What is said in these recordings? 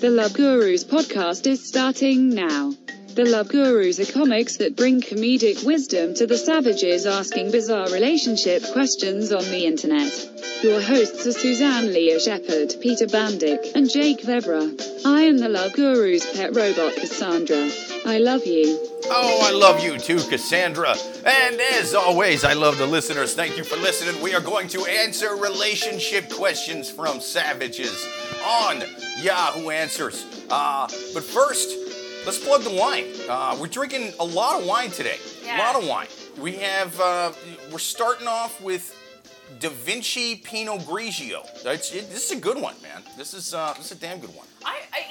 The Love Gurus podcast is starting now. The Love Gurus are comics that bring comedic wisdom to the savages asking bizarre relationship questions on the internet. Your hosts are Suzanne Lea Shepherd, Peter Bandic, and Jake Vevera. I am the Love Gurus' pet robot, Cassandra. I love you. Oh, I love you too, Cassandra. And as always, I love the listeners. Thank you for listening. We are going to answer relationship questions from savages on Yahoo Answers. But first, let's plug the wine. We're drinking a lot of wine today. Yeah. A lot of wine. We have, we're starting off with Da Vinci Pinot Grigio. This is a good one, man. This is a damn good one.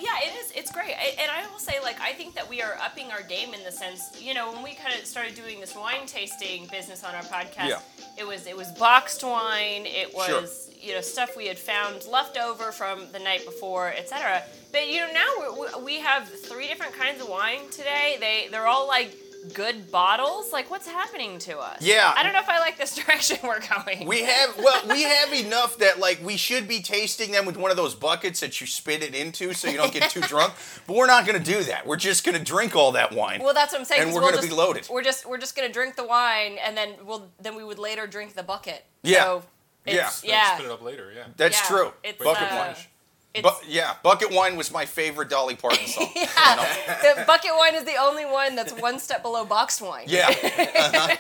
Yeah, it is. It's great. And I will say, I think that we are upping our game in the sense, when we kind of started doing this wine tasting business on our podcast, yeah. It was boxed wine. It was, sure. Stuff we had found left over from the night before, etc. But, now we have 3 different kinds of wine today. They're all, good bottles? What's happening to us? Yeah. I don't know if I like this direction we're going. We have enough that, we should be tasting them with one of those buckets that you spit it into so you don't get too drunk. But we're not going to do that. We're just going to drink all that wine. Well, that's what I'm saying. And we're going to be loaded. We're just going to drink the wine, and then we would later drink the bucket. Yeah. So yeah. Spit it up later, yeah. That's true. It's bucket wine. Bucket wine was my favorite Dolly Parton song. The bucket wine is the only one that's one step below boxed wine. Yeah. Uh-huh.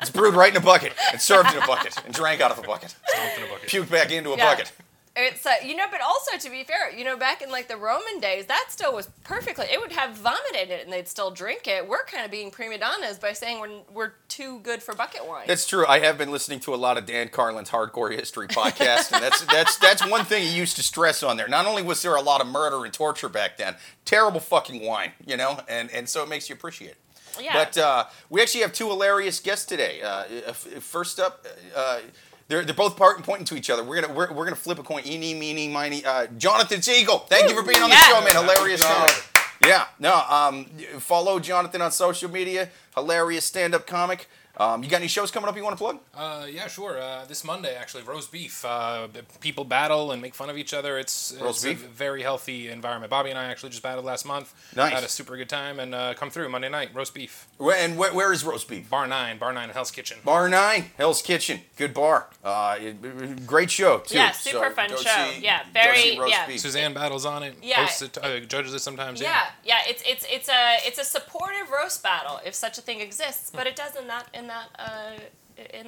It's brewed right in a bucket and served in a bucket and drank out of a bucket. Stomped in a bucket. Puked back into a bucket. It's but also to be fair, back in the Roman days, that still was perfectly. It would have vomit in it, and they'd still drink it. We're kind of being prima donnas by saying we're too good for bucket wine. That's true. I have been listening to a lot of Dan Carlin's Hardcore History podcast, and that's one thing he used to stress on there. Not only was there a lot of murder and torture back then, terrible fucking wine, and so it makes you appreciate it. Yeah. But we actually have 2 hilarious guests today. First up. They're both pointing to each other. We're gonna flip a coin. Eeny, meeny, miny. Jonathan Ziegel, thank you for being on the show, man. Hilarious comic. Yeah. No. Follow Jonathan on social media. Hilarious stand-up comic. You got any shows coming up you want to plug? Yeah, sure. This Monday, actually, roast beef. People battle and make fun of each other. It's a very healthy environment. Bobby and I actually just battled last month. Nice. Had a super good time, and come through Monday night, roast beef. And where is roast beef? Bar 9, Hell's Kitchen. Good bar. Great show, too. Yeah, super fun show. Roast beef. Suzanne battles on it. Yeah. Judges it sometimes. Yeah. It's a supportive roast battle, if such a thing exists, but it does in that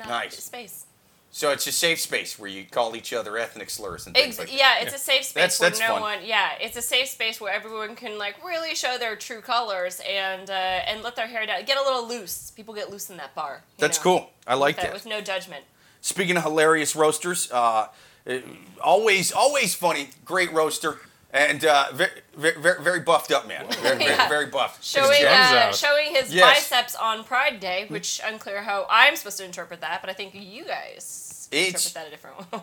nice. Space. So it's a safe space where you call each other ethnic slurs and things like that. Yeah, it's a safe space it's a safe space where everyone can really show their true colors and let their hair down, get a little loose. People get loose in that bar. That's cool. I like that. With no judgment. Speaking of hilarious roasters, always funny, great roaster. And very, very, very buffed up, man. Very buffed. Showing his biceps on Pride Day, which unclear how I'm supposed to interpret that, but I think you guys interpret that a different way.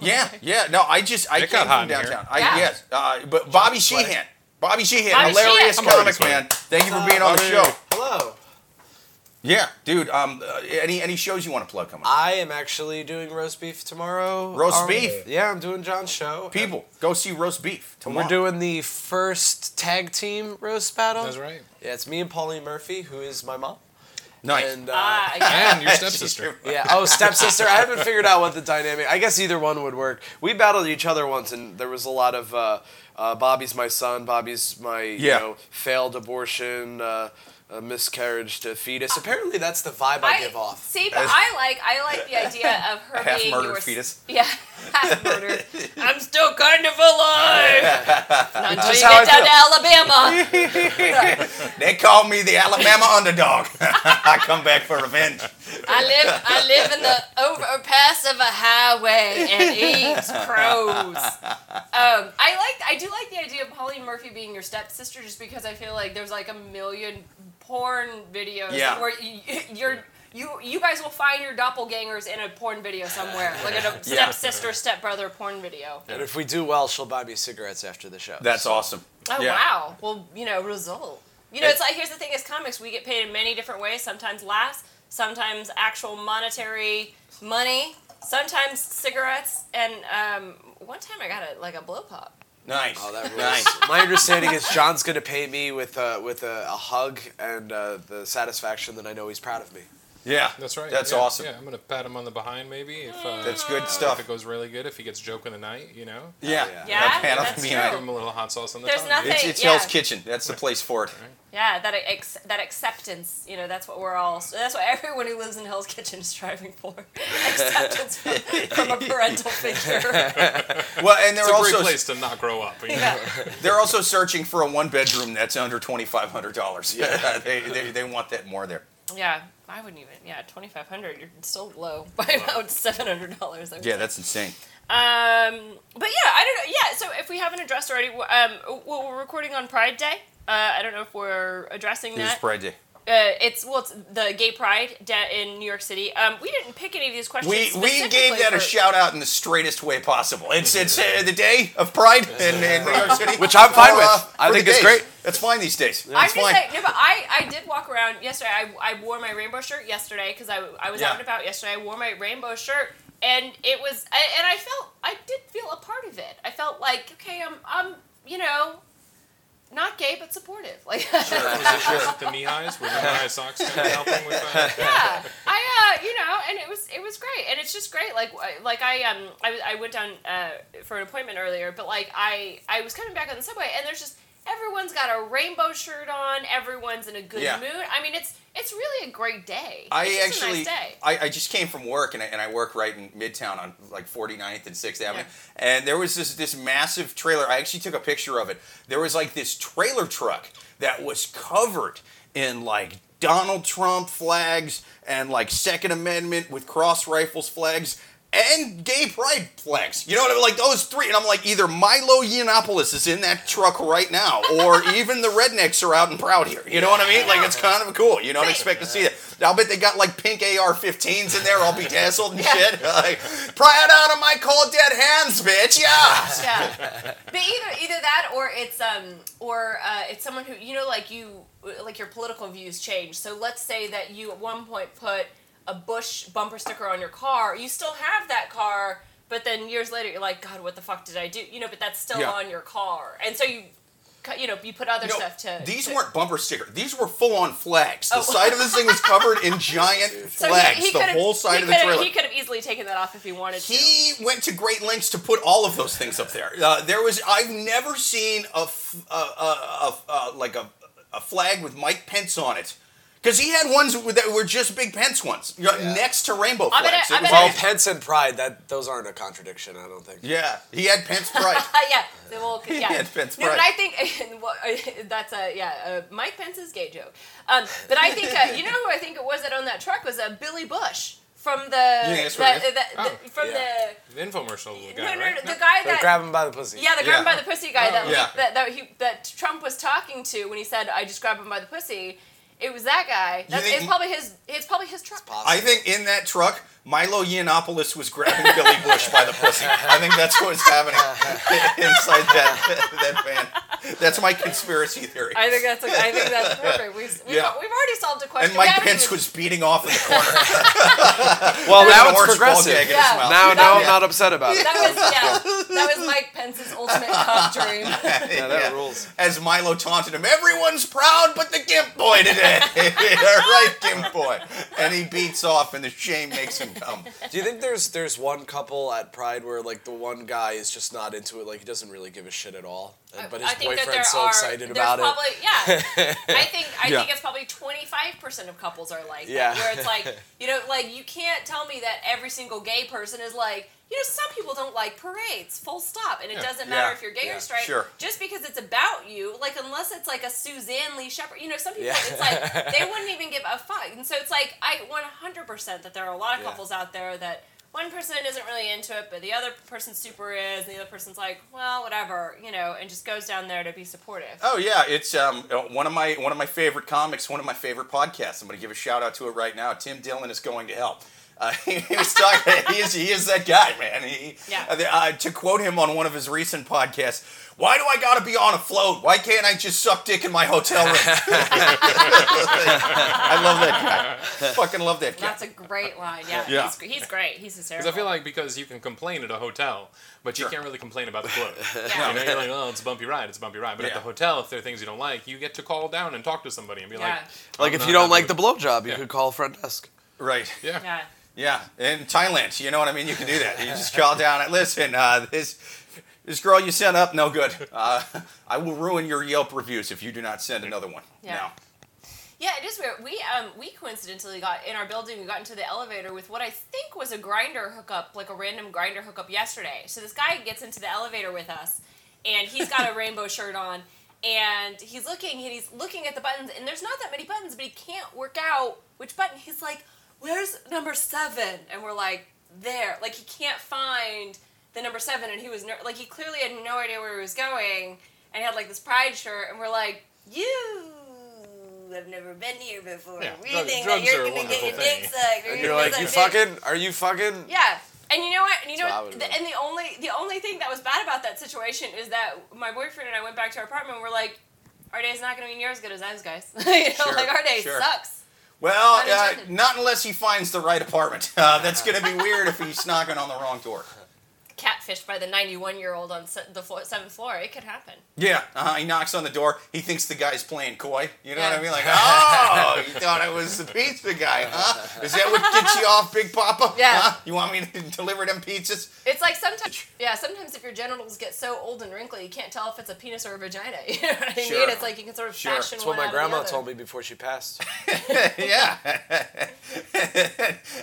Yeah. No, I came from downtown. But Bobby Sheehan, hilarious comic, man. Thank you for being on the show. Hello. Yeah, dude. Any shows you want to plug coming up? I am actually doing roast beef tomorrow. Roast beef? Yeah, I'm doing John's show. People, go see roast beef tomorrow. We're doing the first tag team roast battle. That's right. Yeah, it's me and Pauline Murphy, who is my mom. Nice. And, and your stepsister. Yeah. Oh, stepsister. I haven't figured out what the dynamic. I guess either one would work. We battled each other once, and there was a lot of Bobby's my son. Bobby's my failed abortion. A miscarriage to fetus. Apparently, that's the vibe I give off. See, but I like the idea of her being half-murdered fetus. Yeah, half-murdered. I'm still kind of alive. Not until you get down to Alabama. They call me the Alabama underdog. I come back for revenge. I live in the overpass of a highway and eat crows. I do like the idea of Pauline Murphy being your stepsister, just because I feel like there's a million porn videos where you guys will find your doppelgangers in a porn video somewhere, a stepsister, stepbrother porn video. And if we do well, she'll buy me cigarettes after the show. That's awesome. Oh, wow. Well, result. It's here's the thing as comics, we get paid in many different ways, sometimes laughs, sometimes actual monetary money, sometimes cigarettes, and one time I got a blow pop. Nice. Oh, that was nice. My understanding is John's going to pay me with a hug and the satisfaction that I know he's proud of me. Yeah, that's right. That's awesome. Yeah, I'm going to pat him on the behind maybe. If that's good stuff. If it goes really good, if he gets joke in the night, you know? Yeah. That's true. Give him a little hot sauce on the top. Nothing. It's Hell's Kitchen. That's the place for it. Right. Yeah, that acceptance, you know, that's what everyone who lives in Hell's Kitchen is striving for. Acceptance from a parental figure. Well, and they're also... It's a great place to not grow up. You know? Yeah. They're also searching for a one-bedroom that's under $2,500. Yeah, they want that more there. Yeah. I wouldn't even, $2,500, you're still low by about $700. Yeah, that's insane. But I don't know, so if we haven't addressed already, we're recording on Pride Day. I don't know if we're addressing that. It is Pride Day. It's the Gay Pride in New York City. We didn't pick any of these questions. We gave that a shout out in the straightest way possible. It's the day of Pride in New York City, which I'm fine with. I think it's great. It's fine these days. Yeah, I'm just saying, but I did walk around yesterday. I wore my rainbow shirt yesterday because I was out and about yesterday. I wore my rainbow shirt. And it was, and I did feel a part of it. I felt like, okay, I'm not gay but supportive. Like, sure. Was it the knee highs? Were the knee high socks helping with that? Yeah, and it was great, and it's just great. Like I went down for an appointment earlier, but like I was coming back on the subway, and there's just everyone's got a rainbow shirt on. Everyone's in a good mood. I mean, it's really a great day. It's a nice day. I just came from work, and I work right in Midtown on like 49th and 6th Avenue. And there was this massive trailer. I actually took a picture of it. There was like this trailer truck that was covered in like Donald Trump flags and like Second Amendment with cross rifles flags. And gay pride flags. You know what I mean? Like those three. And I'm like, either Milo Yiannopoulos is in that truck right now, or even the rednecks are out and proud here. You know what I mean? Like, it's kind of cool. You don't expect to see that. I'll bet they got like pink AR-15s in there, all bedazzled and shit. Like, pry it out of my cold dead hands, bitch. Yeah. But either that, or it's someone who, your political views change. So let's say that you at one point put a Bush bumper sticker on your car, you still have that car, but then years later you're like, God, what the fuck did I do? But that's still on your car. And so you put other stuff to... These weren't bumper stickers. These were full-on flags. The side of this thing was covered in giant flags. He the whole side of the trailer. He could have easily taken that off if he wanted to. He went to great lengths to put all of those things up there. I've never seen a flag with Mike Pence on it. Because he had ones that were just big Pence ones, next to rainbow flags. Pence and pride, those aren't a contradiction, I don't think. Yeah, he had Pence pride. He had Pence pride. No, but I think that's a Mike Pence's gay joke. But I think, who I think it was that owned that truck was Billy Bush. From the... Yeah, that's right. The infomercial guy, right? The guy that... Grab him by the pussy. Yeah, the grab him by the pussy guy that Trump was talking to when he said, I just grab him by the pussy... It was that guy. It's probably his. It's probably his truck. I think in that truck, Milo Yiannopoulos was grabbing Billy Bush by the pussy. I think that's what's happening inside that van. That's my conspiracy theory. I think that's perfect. We've already solved a question. And Mike Pence was beating off in the corner. Well, now it's progressive. I'm not upset about it. That was Mike Pence's ultimate cop dream. That rules. As Milo taunted him, everyone's proud but the Gimp boy today. Right, Gimp boy. And he beats off, and the shame makes him come. Do you think there's one couple at Pride where like the one guy is just not into it, like he doesn't really give a shit at all, but his boyfriend's so excited about it? Yeah, I think it's probably 25% of couples are like that, where it's like you can't tell me that every single gay person is like. Some people don't like parades, full stop, and it doesn't matter if you're gay or straight. Sure. Just because it's about you, like, unless it's like a Suzanne Lea Shepherd, some people, it's like, they wouldn't even give a fuck. And so it's like, I 100% that there are a lot of couples out there that one person isn't really into it, but the other person super is, and the other person's like, well, whatever, and just goes down there to be supportive. Oh yeah, it's one of my favorite comics, one of my favorite podcasts. I'm going to give a shout out to it right now. Tim Dillon is going to help. He was talking. he is that guy, man. To quote him on one of his recent podcasts, "Why do I gotta be on a float? Why can't I just suck dick in my hotel room?" I love that guy. Fucking love that guy. That's a great line. Yeah. He's great. He's hysterical. Because I feel like you can complain at a hotel, but you can't really complain about the float. Yeah. You know, you're like, oh, it's a bumpy ride. It's a bumpy ride. But at the hotel, if there are things you don't like, you get to call down and talk to somebody and be like if you don't like the blowjob, you could call front desk. Right. Yeah. Yeah, in Thailand, you know what I mean? You can do that. You just call down and listen, this girl you sent up, no good. I will ruin your Yelp reviews if you do not send another one. Yeah. No. Yeah, it is weird. We coincidentally got in our building, we got into the elevator with what I think was a grinder hookup, like a random grinder hookup yesterday. So this guy gets into the elevator with us, and he's got a rainbow shirt on, and he's looking at the buttons, and there's not that many buttons, but he can't work out which button. He's like, "Where's number 7? And we're like, there. Like, he can't find the number 7, and he was, he clearly had no idea where he was going, and he had, this Pride shirt, and we're like, you have never been here before. Yeah. We think that you're going to get your dick sucked. And you're like, are you fucking? Yeah. And you know what? And the only thing that was bad about that situation is that my boyfriend and I went back to our apartment, and we're like, our day's not going to be near as good as those guys. Our day sucks. Well, not unless he finds the right apartment. That's going to be weird if he's knocking on the wrong door. Catfished by the 91-year-old on the 7th floor. It could happen. Yeah. He knocks on the door. He thinks the guy's playing coy. You know what I mean? Like, oh, you thought I was the pizza guy, huh? Is that what gets you off, Big Papa? Yeah. Huh? You want me to deliver them pizzas? It's like sometimes if your genitals get so old and wrinkly, you can't tell if it's a penis or a vagina. You know what I mean? Sure. It's like you can sort of fashion one out of the other. That's what my grandma told me before she passed. Yeah.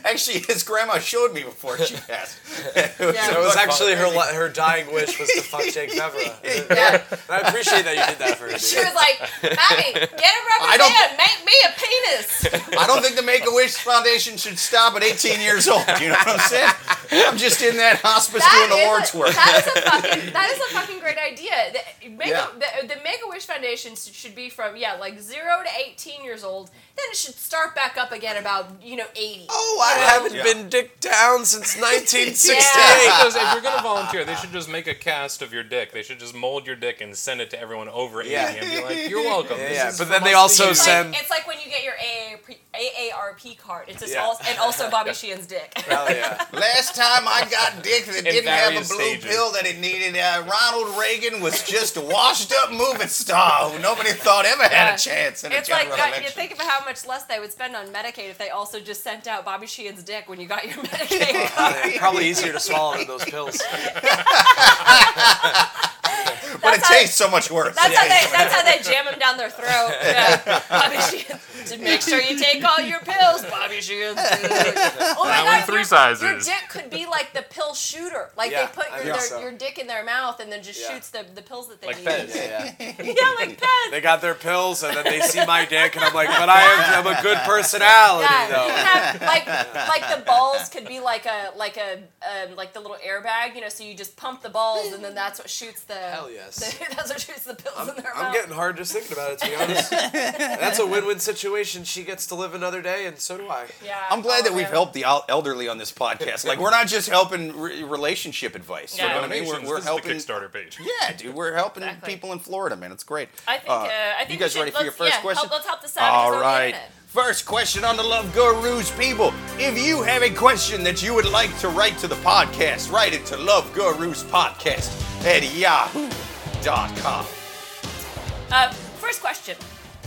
Actually, his grandma showed me before she passed. It was actually her dying wish was to fuck Jake Vevera. Yeah. I appreciate that you did that for her. She was like, "Mommy, get a rubber band, make me a penis." I don't think the Make-A-Wish Foundation should stop at 18 years old. You know what I'm saying? I'm just in that hospice doing the Lord's work. That is a fucking great idea. The Make-A-Wish Foundation should be from 0 to 18 years old. Then it should start back up again about 80. Oh, I haven't been dicked down since 1968. If you're going to volunteer, they should just make a cast of your dick. They should just mold your dick and send it to everyone over 80 and be like, "You're welcome." Yeah. But then they also send... It's like when you get your AARP card. It's just also Bobby Sheehan's dick. Well, yeah. Last time I got dick that didn't have a blue pill that it needed, Ronald Reagan was just a washed-up moving star who nobody thought ever had a chance in a general election. You think about how much less they would spend on Medicaid if they also just sent out Bobby Sheehan's dick when you got your Medicaid card. Probably easier to swallow than those pills. But it tastes so much worse. That's how they jam them down their throat. Yeah. Bobby Sheehan. To make sure you take all your pills, Bobby Sheehan. Oh my God, three sizes. Your dick could be like the pill shooter. Like they put your dick in their mouth and then just shoots the pills that they need. Like Pence. Yeah, like Pence. They got their pills and then they see my dick and I'm like, but I'm a good personality though. You can have, the balls could be like the little airbag, so you just pump the balls and then that's what shoots the... Hell yes. That's what shoots the pills in their mouth. I'm getting hard just thinking about it, to be honest. That's a win-win situation. She gets to live another day, and so do I. Yeah. I'm glad that we've helped the elderly on this podcast. We're not just helping relationship advice. Yeah. You know what I mean? We're helping the Kickstarter page. Yeah, dude, we're helping people in Florida, man. It's great. I think you guys ready for your first question? Let's help this out. All right. First question on the Love Gurus, people. If you have a question that you would like to write to the podcast, write it to loveguruspodcast@yahoo.com. First question.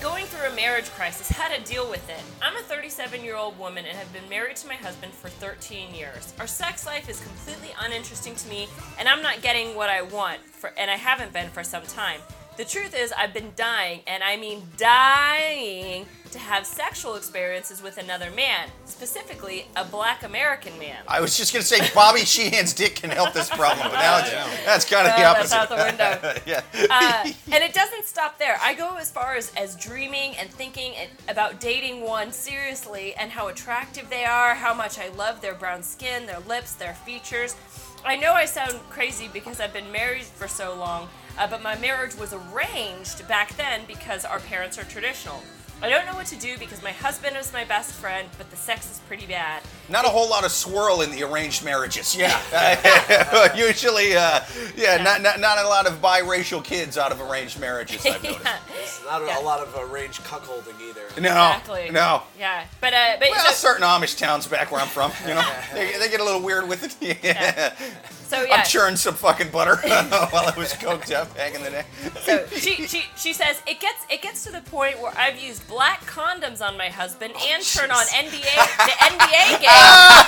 Going through a marriage crisis, how to deal with it. I'm a 37-year-old woman and have been married to my husband for 13 years. Our sex life is completely uninteresting to me, and I'm not getting what I want, and I haven't been for some time. The truth is, I've been dying, and I mean dying, to have sexual experiences with another man, specifically a black American man. I was just going to say, Bobby Sheehan's dick can help this problem, but that's kind of the opposite. That's out the window. And it doesn't stop there. I go as far as dreaming and thinking about dating one seriously and how attractive they are, how much I love their brown skin, their lips, their features. I know I sound crazy because I've been married for so long, but my marriage was arranged back then because our parents are traditional. I don't know what to do because my husband is my best friend, but the sex is pretty bad. Not a whole lot of swirl in the arranged marriages. Yeah. Usually, not a lot of biracial kids out of arranged marriages, I've noticed. It's not a lot of arranged cuckolding either. No. Exactly. No. Yeah. But well, certain Amish towns back where I'm from, you know, they get a little weird with it. Yeah. So, yeah. I'm churning some fucking butter while I was coked up back in the day. So she says, it gets to the point where I've used black condoms on my husband and turn on the NBA game. Oh,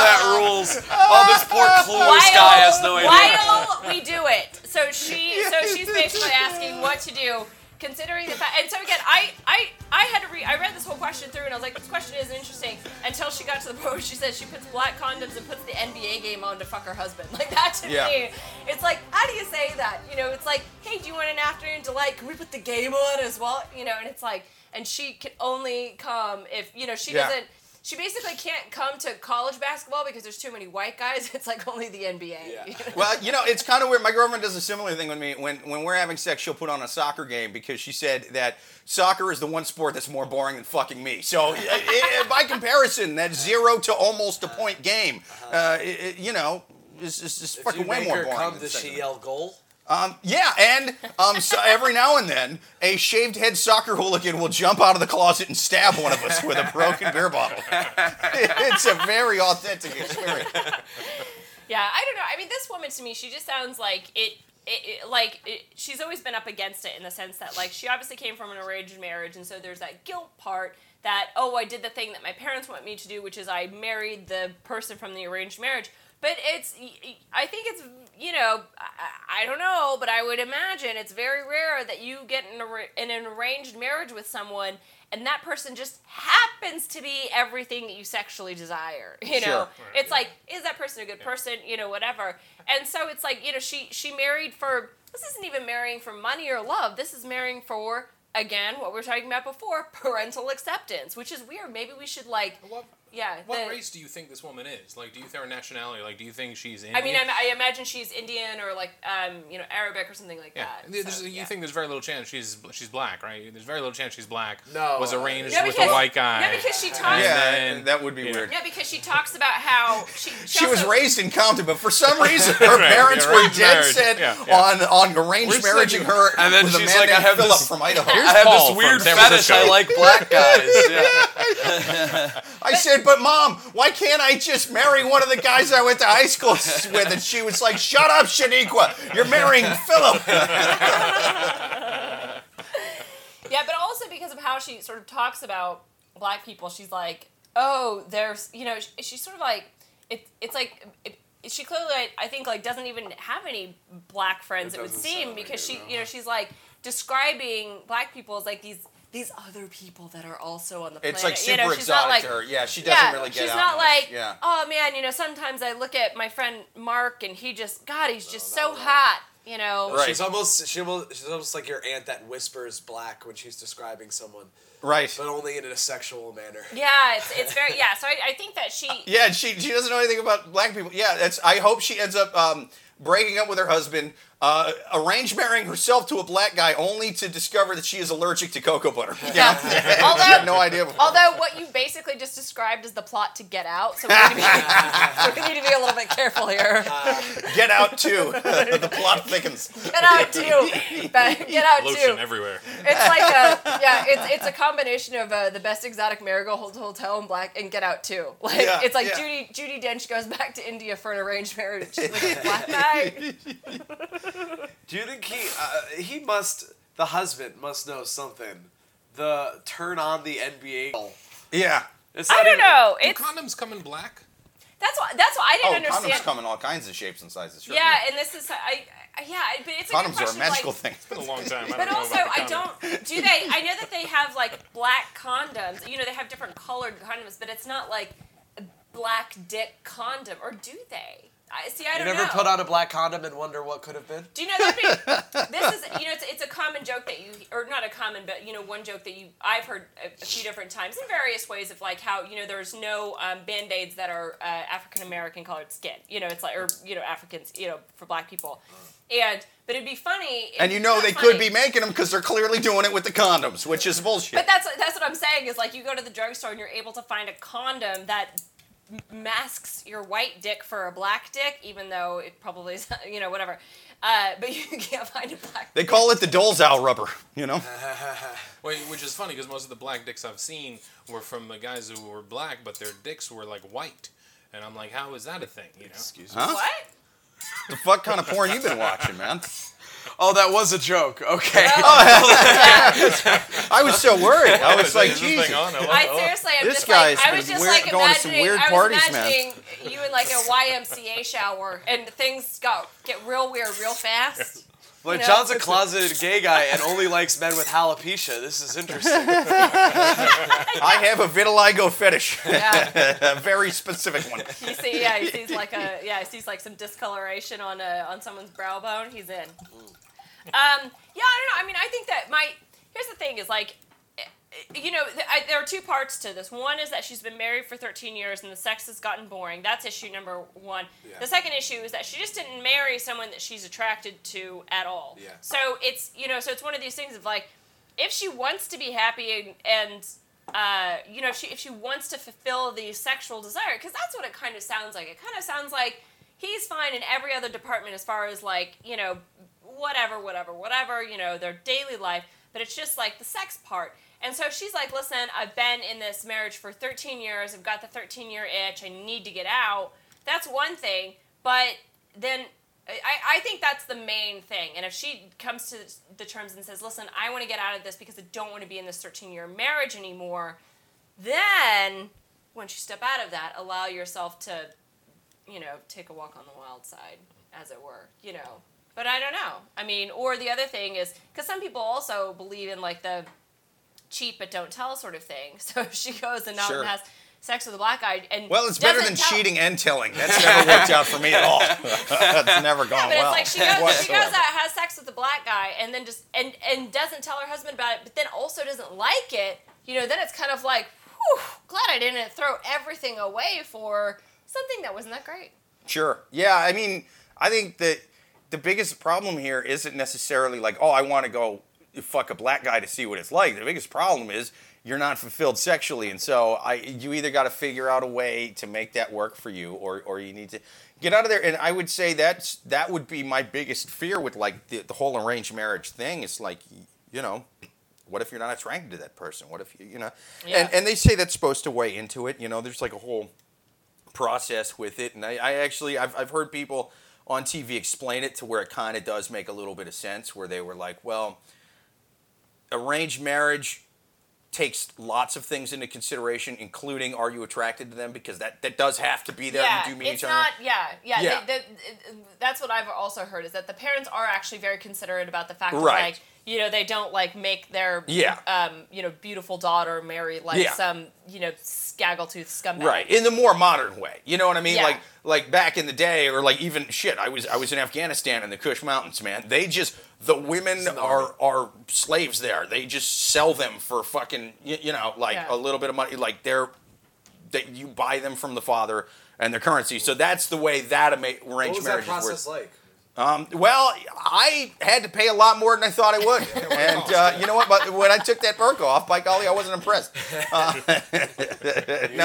that rules. Oh, this poor clueless guy has no idea. While we do it. So she's basically asking what to do, considering the fact. And so again, I had to I read this whole question through, and I was like, this question isn't interesting, until she got to the point where she says she puts black condoms and puts the NBA game on to fuck her husband. Like, that to me, it's like, how do you say that? You know, it's like, hey, do you want an afternoon delight? Can we put the game on as well? You know, and it's like, and she can only come if, you know, she doesn't, she basically can't come to college basketball because there's too many white guys. It's like only the NBA. Yeah. You know? Well, you know, it's kind of weird. My girlfriend does a similar thing with me. When we're having sex, she'll put on a soccer game because she said that soccer is the one sport that's more boring than fucking me. So by comparison, that 0 to almost a point game, is fucking way more boring. Did you make her come? Does she yell goal? So every now and then, a shaved-head soccer hooligan will jump out of the closet and stab one of us with a broken beer bottle. It's a very authentic experience. Yeah, I don't know. I mean, this woman, to me, she just sounds like she's always been up against it, in the sense that, like, she obviously came from an arranged marriage, and so there's that guilt part that, oh, I did the thing that my parents want me to do, which is I married the person from the arranged marriage. But I think it's, you know, I don't know, but I would imagine it's very rare that you get in an arranged marriage with someone and that person just happens to be everything that you sexually desire, you know? Sure. Right. It's like, is that person a good person, you know, whatever. And so it's like, you know, she married for, this isn't even marrying for money or love, this is marrying for, again, what we were talking about before, parental acceptance, which is weird. Maybe we should, like... What race do you think this woman is? Like, do you think her nationality? Like, do you think she's Indian? I mean, I imagine she's Indian or, like, you know, Arabic or something like that. So, you think there's very little chance she's black, right? There's very little chance she's black. No. Was arranged with a white guy. Yeah, because she talks... And that would be weird. Yeah, because she talks about how... She also was raised in Compton, but for some reason her parents were dead set on arranged marryaging her with a man named Philip from Idaho. I have this weird fetish. I like black guys. I said, but Mom, why can't I just marry one of the guys I went to high school with? And she was like, shut up, Shaniqua. You're marrying Philip. Yeah, but also because of how she sort of talks about black people, she's like, oh, there's, you know, she's sort of like, she clearly, I think, like, doesn't even have any black friends, it would seem, because she, you know, she's like describing black people as like these other people that are also on the planet. It's like super exotic to her. Yeah, she doesn't really get out. She's not like, oh man, you know, sometimes I look at my friend Mark and he just, God, he's just so hot, you know. Right. She's almost like your aunt that whispers black when she's describing someone. Right. But only in a sexual manner. Yeah, it's very, so I think that she... yeah, she doesn't know anything about black people. Yeah, I hope she ends up... breaking up with her husband, arranged marrying herself to a black guy only to discover that she is allergic to cocoa butter. Yeah. Although, she had no idea before. Although what you basically just described is the plot to Get Out, so we need to be, a little bit careful here. Get Out 2. The plot thickens. Get Out 2. Get Out 2. Lotion everywhere. It's like it's a combination of The Best Exotic Marigold Hotel and Black and Get Out 2. Like, it's like Judi Dench goes back to India for an arranged marriage with a black guy. Do you think the husband must know something? The turn on the NBA. Yeah. I don't know. Do condoms come in black? That's what I didn't understand. Condoms come in all kinds of shapes and sizes. Sure. Yeah, and this is but it's a good question. Condoms are a magical thing. It's been a long time. I know that they have like black condoms. You know, they have different colored condoms, but it's not like a black dick condom, or do they? I don't know. You never put on a black condom and wonder what could have been? Do you know that? This is, you know, it's a common joke that you, or not a common, but, you know, one joke that I've heard a few different times in various ways of, like, how, you know, there's no Band-Aids that are African-American colored skin. You know, it's like, or, you know, Africans, you know, for black people. But it'd be funny. And you know they could be making them because they're clearly doing it with the condoms, which is bullshit. But that's what I'm saying is, like, you go to the drugstore and you're able to find a condom that masks your white dick for a black dick, even though it probably is, you know, whatever. But you can't find a black dick. They call it the doll's owl rubber, you know? Which is funny because most of the black dicks I've seen were from the guys who were black, but their dicks were, like, white. And I'm like, how is that a thing, you know? Excuse me. Huh? What? The fuck kind of porn you been watching, man? Oh, that was a joke. Okay. I was so worried. I was like, Jesus. I seriously, this guy's like, going to some weird parties, man. I was imagining you in like a YMCA shower, and things get real weird real fast. Well, you know? John's a closeted gay guy and only likes men with alopecia. This is interesting. I have a vitiligo fetish. Yeah. A very specific one. He sees like some discoloration on someone's brow bone. He's in. Yeah, I don't know. I mean, I think that here's the thing is, like, you know, there are two parts to this. One is that she's been married for 13 years and the sex has gotten boring. That's issue number one. Yeah. The second issue is that she just didn't marry someone that she's attracted to at all. Yeah. So it's, you know, so it's one of these things of, like, if she wants to be happy and you know, if she wants to fulfill the sexual desire, because that's what it kind of sounds like. It kind of sounds like he's fine in every other department as far as, like, you know, whatever, you know, their daily life. But it's just, like, the sex part. And so she's like, listen, I've been in this marriage for 13 years. I've got the 13-year itch. I need to get out. That's one thing. But then I think that's the main thing. And if she comes to the terms and says, listen, I want to get out of this because I don't want to be in this 13-year marriage anymore, then once you step out of that, allow yourself to, you know, take a walk on the wild side, as it were, you know. But I don't know. I mean, or the other thing is, because some people also believe in, like, the cheat but don't tell sort of thing. So if she goes and out and has sex with a black guy and well, it's better than cheating and telling. That's never worked out for me at all. That's never gone well. But it's like she goes out, has sex with a black guy, and then just and doesn't tell her husband about it, but then also doesn't like it. You know, then it's kind of like, whew, glad I didn't throw everything away for something that wasn't that great. Sure. Yeah. I mean, I think that the biggest problem here isn't necessarily like, oh, I want to go fuck a black guy to see what it's like. The biggest problem is you're not fulfilled sexually, and so you either got to figure out a way to make that work for you, or you need to get out of there. And I would say that would be my biggest fear with, like, the whole arranged marriage thing. It's like, you know, what if you're not attracted to that person? What if you know? Yeah. And they say that's supposed to weigh into it. You know, there's like a whole process with it. And I've heard people on TV explain it to where it kind of does make a little bit of sense, where they were like, well, arranged marriage takes lots of things into consideration, including are you attracted to them, because that does have to be there when you do meet each other. Yeah. That's what I've also heard, is that the parents are actually very considerate about the fact that, like, you know, they don't, like, make their you know, beautiful daughter marry, like, some, you know, scaggle-toothed scumbag. Right, in the more modern way. You know what I mean? Yeah. Like back in the day, or, like, even I was in Afghanistan in the Kush Mountains, man. They just the women are slaves there. They just sell them for fucking a little bit of money. Like you buy them from the father and their currency. So that's the way that arranged marriage works. What was that process like? Well, I had to pay a lot more than I thought I would. And you know what? But when I took that burqa off, by golly, I wasn't impressed. No.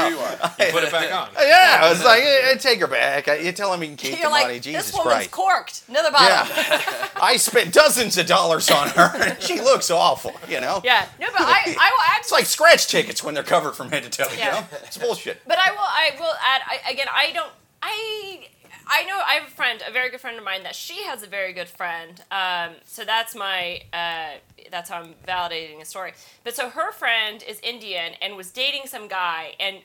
You are. You put it back on. Yeah, I was like, hey, take her back. You're telling me you can keep the money. Jesus Christ. This woman's corked. Another bottle. Yeah. I spent dozens of dollars on her. She looks awful, you know? Yeah. No, but I will add. It's like scratch tickets when they're covered from head to toe, you know? It's bullshit. But I will add, I know I have a very good friend of mine, that she has a very good friend. So that's that's how I'm validating a story. But so her friend is Indian and was dating some guy and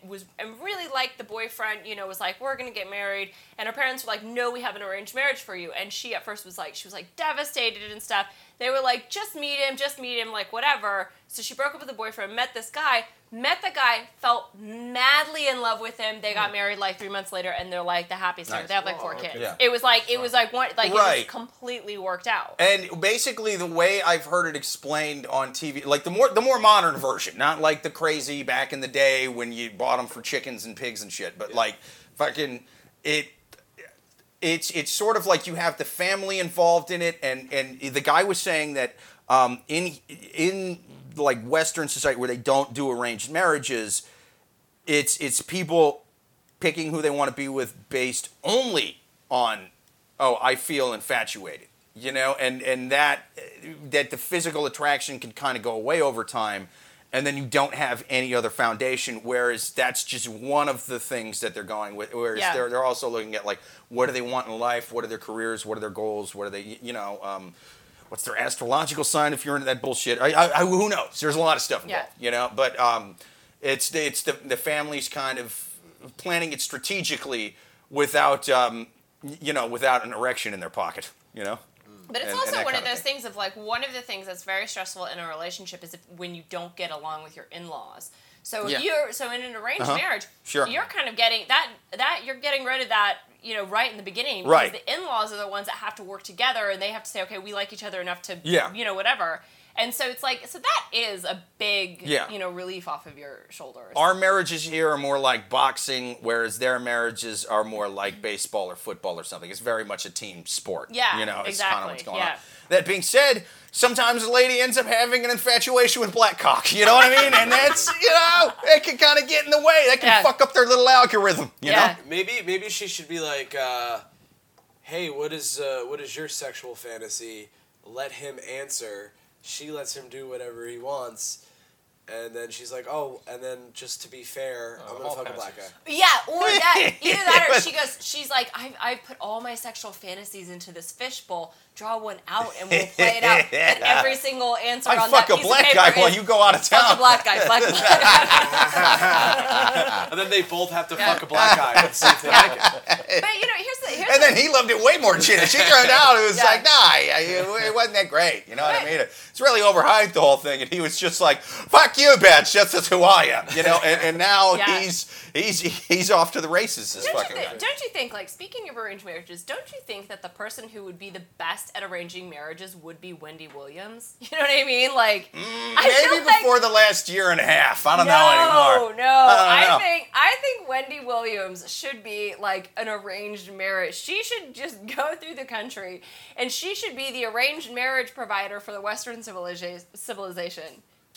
really liked the boyfriend, you know, was like, we're going to get married. And her parents were like, no, we have an arranged marriage for you. And she at first was like, she was like devastated and stuff. They were like, just meet him, like whatever. So she broke up with the boyfriend, met this guy met the guy, fell madly in love with him. They got married like 3 months later, and they're like the happiest ever. They have like four kids. Yeah. It was completely worked out. And basically, the way I've heard it explained on TV, like the more modern version, not like the crazy back in the day when you bought them for chickens and pigs and shit, but like fucking it. It's sort of like you have the family involved in it, and the guy was saying that in like Western society where they don't do arranged marriages, it's people picking who they want to be with based only on I feel infatuated, you know, and that the physical attraction can kind of go away over time, and then you don't have any other foundation, whereas that's just one of the things that they're going with, whereas they're also looking at, like, what do they want in life, what are their careers, what are their goals, what are they, you know, what's their astrological sign if you're into that bullshit. I who knows? There's a lot of stuff involved, you know, but it's the family's kind of planning it strategically without, you know, without an erection in their pocket, you know? But it's also one of those things of, like, one of the things that's very stressful in a relationship is when you don't get along with your in-laws. So if you're in an arranged marriage, you're kind of getting that you're getting rid of that, you know, right in the beginning. Right. Because the in-laws are the ones that have to work together, and they have to say, okay, we like each other enough to, you know, whatever. And so it's like, so that is a big, you know, relief off of your shoulders. Our marriages here are more like boxing, whereas their marriages are more like baseball or football or something. It's very much a team sport. Yeah, you know, exactly. It's kind of what's going on. That being said, sometimes a lady ends up having an infatuation with black cock. You know what I mean? And that's, you know, it can kind of get in the way. That can fuck up their little algorithm, you know? Maybe she should be like, hey, what is your sexual fantasy? Let him answer. She lets him do whatever he wants, and then she's like, oh, and then just to be fair, I'm going to fuck a black guy. Yeah, or that, either that or she's like, I've put all my sexual fantasies into this fishbowl, draw one out and we'll play it out. And every single answer on that piece of paper is, fuck a black guy while you go out of town. Fuck a black guy, And then they both have to fuck a black guy and see if they like it. But, you know, here's the... then he loved it way more than she did. She turned out, it was like, nah, it wasn't that great. You know what I mean? It's really overhyped, the whole thing. And he was just like, fuck you, bitch. That's who I am. You know, and now he's off to the races. Don't you think, like, speaking of arranged marriages, don't you think that the person who would be the best at arranging marriages would be Wendy Williams? You know what I mean? Like, maybe before the last year and a half. I don't know anymore. I think Wendy Williams should be like an arranged marriage. She should just go through the country, and she should be the arranged marriage provider for the Western civilization.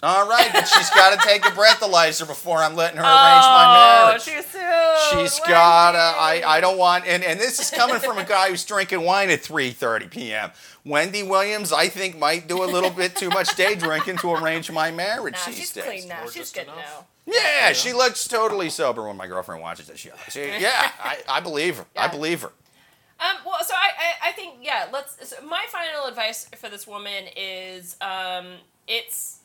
All right, but she's got to take a breathalyzer before I'm letting her arrange my marriage. Too soon. She's got to, I don't want, and this is coming from a guy who's drinking wine at 3:30 p.m. Wendy Williams, I think, might do a little bit too much day drinking to arrange my marriage these days. She's clean now. She's good now. Yeah, she looks totally sober when my girlfriend watches this show. I believe her. Yeah. I believe her. Well, so I think, my final advice for this woman is it's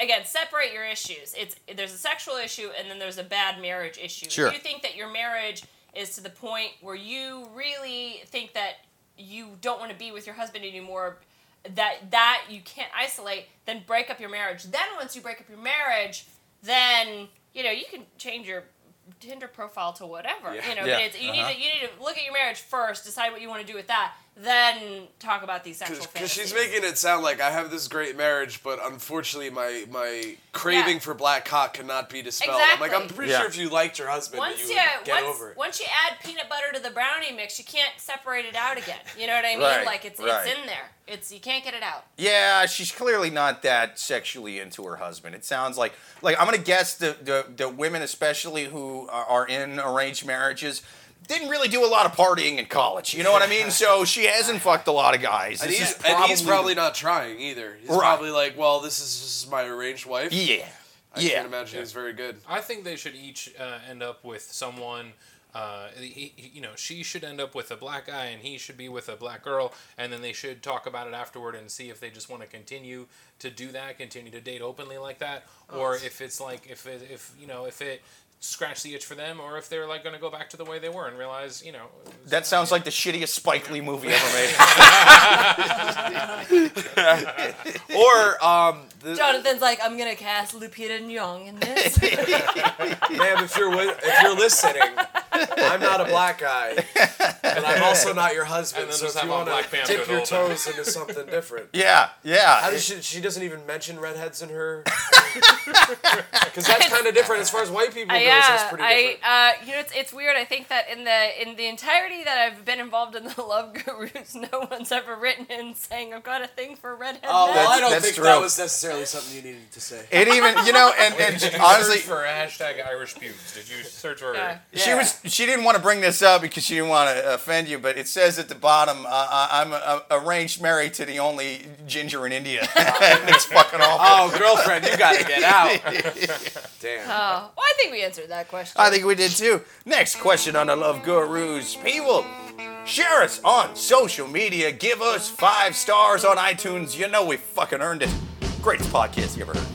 again, separate your issues. There's a sexual issue, and then there's a bad marriage issue. Sure. If you think that your marriage is to the point where you really think that you don't want to be with your husband anymore, that you can't isolate, then break up your marriage. Then once you break up your marriage, then, you know, you can change your Tinder profile to whatever. Yeah. You know, but you need to look at your marriage first, decide what you want to do with that. Then talk about these sexual fantasies. Because she's making it sound like I have this great marriage, but unfortunately my craving for black cock cannot be dispelled. Exactly. I'm pretty sure if you liked your husband, you would get over it. Once you add peanut butter to the brownie mix, you can't separate it out again. You know what I mean? Right, like, it's in there. You can't get it out. Yeah, she's clearly not that sexually into her husband. It sounds like I'm going to guess the women especially who are in arranged marriages didn't really do a lot of partying in college, you know what I mean? So she hasn't fucked a lot of guys. He's probably not trying either. He's probably like, well, this is my arranged wife. Yeah. I can't imagine he's very good. I think they should each end up with someone. She should end up with a black guy, and he should be with a black girl, and then they should talk about it afterward and see if they just want to continue to do that, continue to date openly like that, or if it's like, if it scratch the itch for them, or if they're like going to go back to the way they were and realize, you know. That sounds like the shittiest Spike Lee movie ever made. Or Jonathan's like, I'm gonna cast Lupita Nyong'o in this. Ma'am, if you're listening, I'm not a black guy, and I'm also not your husband. So if you want to dip your toes into something different, yeah. How does she doesn't even mention redheads in her? Because that's kind of different as far as white people goes. That's pretty different. You know, it's weird. I think that in the entirety that I've been involved in the Love Gurus, no one's ever written in saying I've got a thing for redheads. Oh, well, I don't think that was necessarily something you needed to say. It even, you know, and did you honestly search for a hashtag Irish pubes? Did you search for? She didn't want to bring this up because she didn't want to offend you, but it says at the bottom, I'm arranged married to the only ginger in India. It's fucking awful. Oh, girlfriend, you got to get out. Damn. Oh, well, I think we answered that question. I think we did too. Next question on the Love Gurus. People, share us on social media. Give us 5 stars on iTunes. You know we fucking earned it. Greatest podcast you ever heard.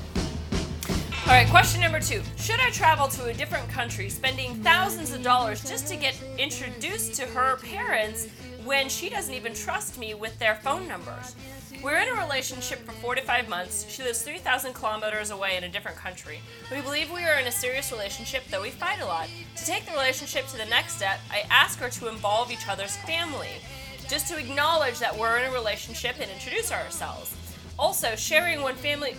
All right, question number 2. Should I travel to a different country, spending thousands of dollars just to get introduced to her parents when she doesn't even trust me with their phone numbers? We're in a relationship for 4 to 5 months. She lives 3,000 kilometers away in a different country. We believe we are in a serious relationship, though we fight a lot. To take the relationship to the next step, I ask her to involve each other's family, just to acknowledge that we're in a relationship and introduce ourselves. Also, share one family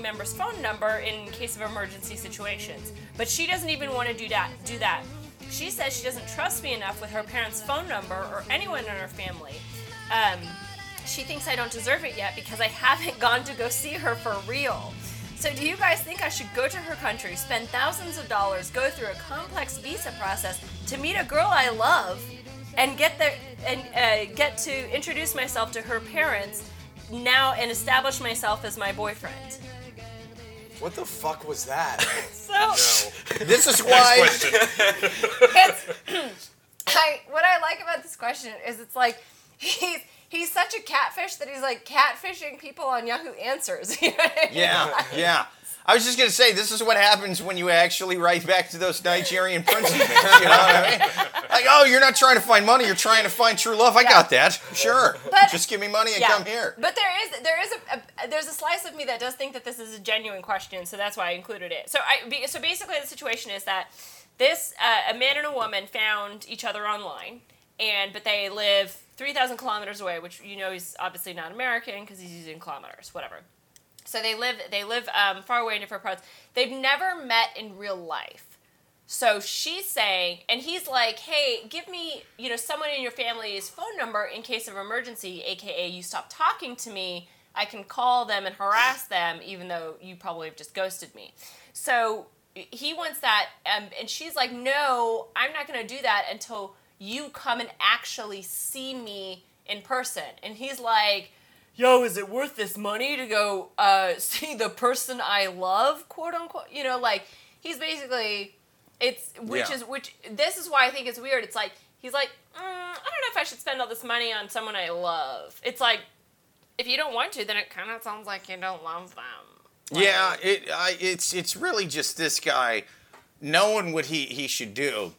member's phone number in case of emergency situations. But she doesn't even want to do that. She says she doesn't trust me enough with her parents' phone number or anyone in her family. She thinks I don't deserve it yet because I haven't gone to go see her for real. So do you guys think I should go to her country, spend thousands of dollars, go through a complex visa process to meet a girl I love, and get to introduce myself to her parents now and establish myself as my boyfriend? What the fuck was that? No. This is why. What I like about this question is it's like he's such a catfish that he's like catfishing people on Yahoo Answers. You know what I mean? Yeah. I was just going to say, this is what happens when you actually write back to those Nigerian princes. You know what I mean? Like, oh, you're not trying to find money, you're trying to find true love. I got that. Sure. But, just give me money and come here. But there's a slice of me that does think that this is a genuine question, so that's why I included it. So basically the situation is that this a man and a woman found each other online, but they live 3,000 kilometers away, which you know he's obviously not American because he's using kilometers, whatever. So they live far away in different parts. They've never met in real life. So she's saying, and he's like, hey, give me, you know, someone in your family's phone number in case of emergency, a.k.a. you stop talking to me, I can call them and harass them, even though you probably have just ghosted me. So he wants that, and she's like, no, I'm not going to do that until you come and actually see me in person. And he's like, yo, is it worth this money to go see the person I love, quote unquote? You know, like, he's basically, this is why I think it's weird. It's like, he's like, I don't know if I should spend all this money on someone I love. It's like, if you don't want to, then it kind of sounds like you don't love them. Like, yeah, it's really just this guy knowing what he should do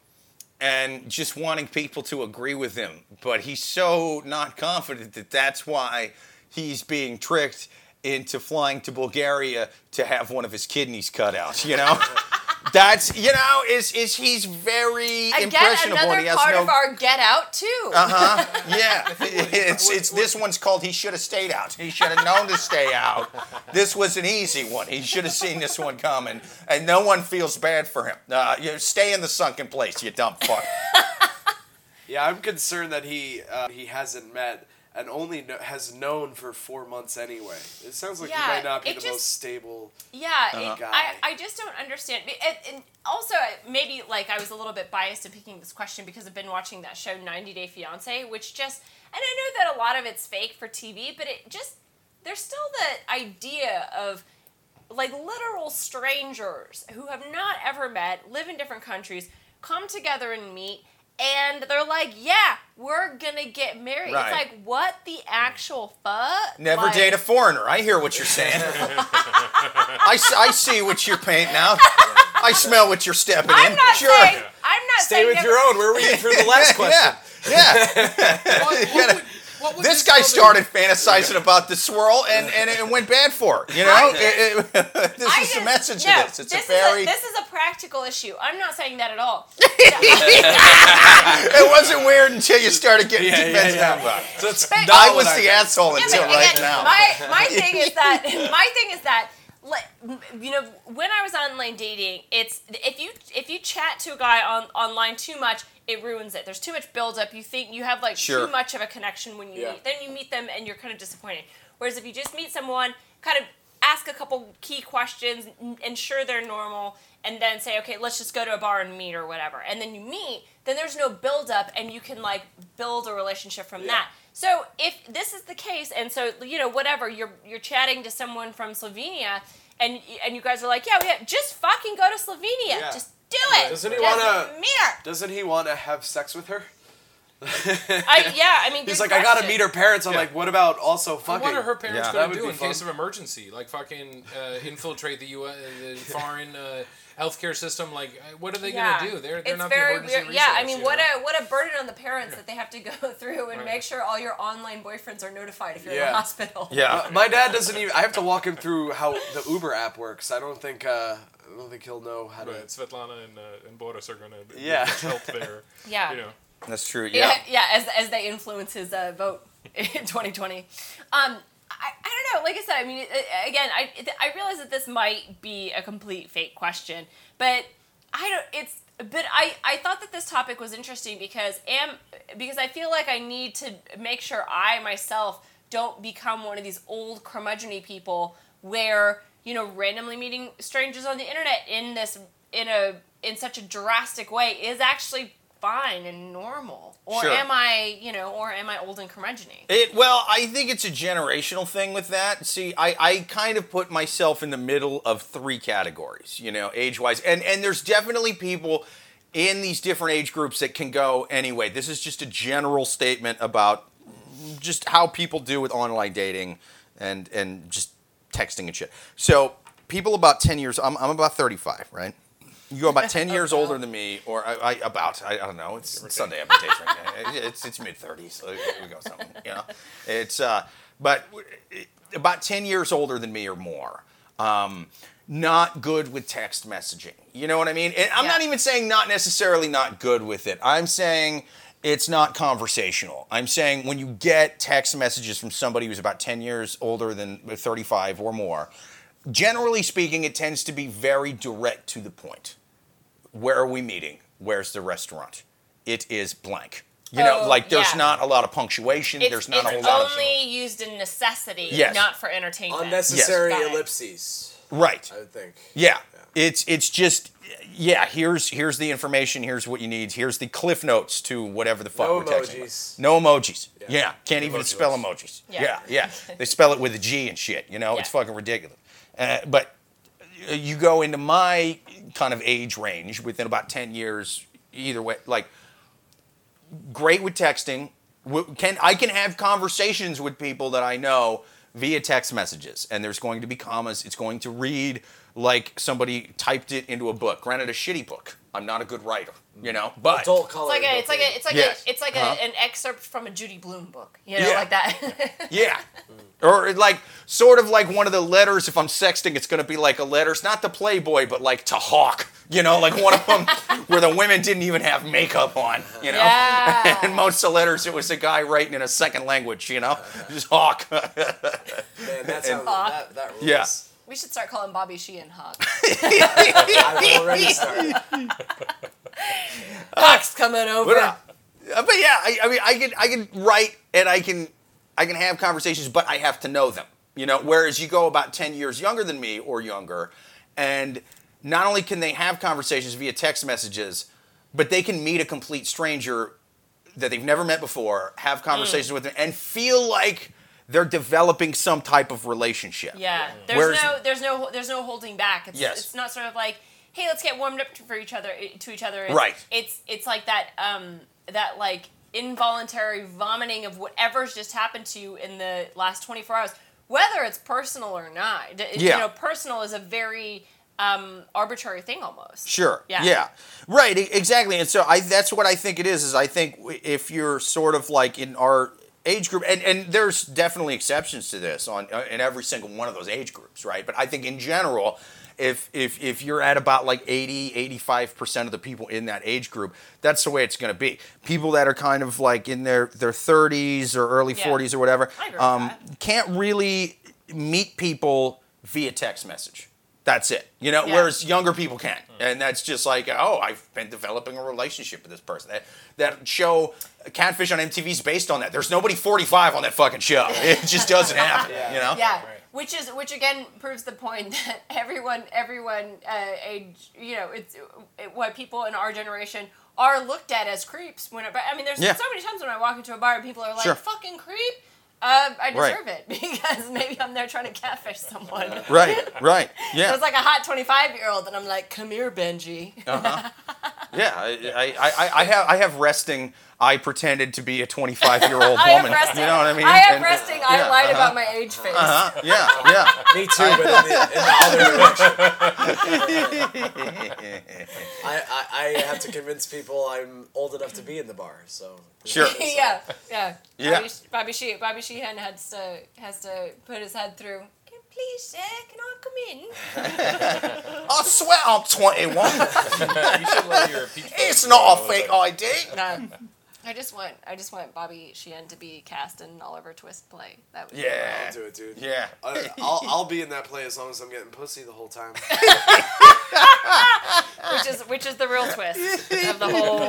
and just wanting people to agree with him. But he's so not confident that that's why he's being tricked into flying to Bulgaria to have one of his kidneys cut out, you know? That's, you know, is he's very impressionable. Again, another part of our Get Out, too. Uh-huh, yeah. It's this one's called He Should Have Stayed Out. He should have known to stay out. This was an easy one. He should have seen this one coming. And no one feels bad for him. You stay in the sunken place, you dumb fuck. Yeah, I'm concerned that he hasn't met and only has known for 4 months anyway. It sounds like he might not be the most stable guy. I just don't understand. And also, maybe like I was a little bit biased in picking this question because I've been watching that show 90 Day Fiancé, which just... And I know that a lot of it's fake for TV, but it just... There's still the idea of like literal strangers who have not ever met, live in different countries, come together and meet, and they're like, yeah, we're going to get married. Right. It's like, what the actual fuck? Never like, date a foreigner. I hear what you're saying. I see what you're painting out. I smell what you're stepping in. Stay with your own. We're reading through the last question. This guy started fantasizing about the swirl, and it went bad for her. You know, the message of this. This is a practical issue. I'm not saying that at all. It wasn't weird until you started getting defensive about it. I was the asshole until right now. My thing is that. You know, when I was online dating, it's if you chat to a guy online too much, it ruins it. There's too much buildup. You think you have too much of a connection when you meet. Then you meet them and you're kind of disappointed. Whereas if you just meet someone, kind of ask a couple key questions, ensure they're normal, and then say, okay, let's just go to a bar and meet or whatever. And then you meet, then there's no buildup, and you can build a relationship from that. So if this is the case, and so you're chatting to someone from Slovenia, and you guys are like, just fucking go to Slovenia, just do it. Doesn't he want to have sex with her? He's like, I gotta meet her parents. I'm like, what about also fucking? What are her parents gonna do in case of emergency? Like fucking infiltrate the U.S. the foreign healthcare system. Like, what are they gonna do? They're not very the emergency resource. Yeah, I mean, what a burden on the parents that they have to go through and make sure all your online boyfriends are notified if you're in the hospital. Yeah, my dad doesn't even. I have to walk him through how the Uber app works. I don't think he'll know how to. Svetlana and Boris are gonna help there. Yeah. You know. That's true. Yeah. As they influence his vote in 2020, I don't know. Like I said, I mean, again, I realize that this might be a complete fake question, but I thought that this topic was interesting because I feel like I need to make sure I myself don't become one of these old curmudgeon-y people where randomly meeting strangers on the internet in such a drastic way is actually fine and normal, or am I old and curmudgeon-y? I think it's a generational thing with that. See, I kind of put myself in the middle of three categories, age-wise, and there's definitely people in these different age groups that can go anyway. This is just a general statement about just how people do with online dating and just texting and shit. So people about 10 years, I'm about 35, right? You go about 10 years older than me, or I don't know. It's Sunday. I'm dating. It's mid-30s. We go something, but about 10 years older than me or more. Not good with text messaging. You know what I mean? And I'm not even saying not necessarily not good with it. I'm saying it's not conversational. I'm saying when you get text messages from somebody who's about 10 years older than 35 or more, generally speaking, it tends to be very direct to the point. Where are we meeting? Where's the restaurant? It is blank. There's not a lot of punctuation. There's not a whole lot of... It's only used in necessity, not for entertainment. Unnecessary ellipses. Right. I would think. Yeah. It's just, here's the information, here's what you need, here's the cliff notes to whatever the fuck we're texting. No emojis. Yeah. Can't even spell emojis. Yeah. They spell it with a G and shit, It's fucking ridiculous. But you go into my kind of age range within about 10 years, either way, great with texting. I can have conversations with people that I know via text messages, and there's going to be commas. It's going to read like somebody typed it into a book. Granted, a shitty book. I'm not a good writer, but an excerpt from a Judy Blume book, like that. Or sort of one of the letters. If I'm sexting, it's going to be a letter. It's not to Playboy, but to Hawk, one of them where the women didn't even have makeup on, and most of the letters, it was a guy writing in a second language, just Hawk. Man, that's Hawk. That rules. Yeah. We should start calling Bobby Sheehan Hawk. I've already started. Hawk's coming over. But I can write and I can have conversations, but I have to know them. Whereas you go about 10 years younger than me or younger, and not only can they have conversations via text messages, but they can meet a complete stranger that they've never met before, have conversations with them, and feel like they're developing some type of relationship. Yeah. There's no holding back. It's not sort of hey, let's get warmed up to each other. Right. It's like that that involuntary vomiting of whatever's just happened to you in the last 24 hours, whether it's personal or not. Personal is a very arbitrary thing almost. Sure. Yeah. Yeah. Right. Exactly. And so that's what I think it is. Is I think if you're sort of like in our age group, and there's definitely exceptions to this on in every single one of those age groups, right? But I think in general, if you're at about like 80-85% of the people in that age group, that's the way it's going to be. People that are kind of like in their 30s or early 40s or whatever, I agree with that. Can't really meet people via text message. That's it. You know, whereas younger people can. And that's just like, oh, I've been developing a relationship with this person. That show Catfish on MTV is based on that. There's nobody 45 on that fucking show. It just doesn't happen, you know? Yeah, right. Which again proves the point that everyone age, you know, it's what people in our generation are looked at as creeps. There's so many times when I walk into a bar and people are like, fucking creep. I deserve it because maybe I'm there trying to catfish someone. Right. Yeah. So it's like a hot 25-year-old, and I'm like, "Come here, Benji." Uh-huh. Yeah, I have resting. I pretended to be a 25-year-old woman. Resting, you know what I mean? I am resting. I lied about my age face. Uh-huh. Yeah. Me too, but in the other direction. I have to convince people I'm old enough to be in the bar. So sure. Yeah. Bobby Sheehan has to put his head through. Please, sir, can I come in? I swear I'm 21. You should let your it's not a fake ID. No. I just want Bobby Sheehan to be cast in an Oliver Twist play. That would be cool. I'll do it, dude. Yeah. I'll be in that play as long as I'm getting pussy the whole time. which is the real twist of the whole.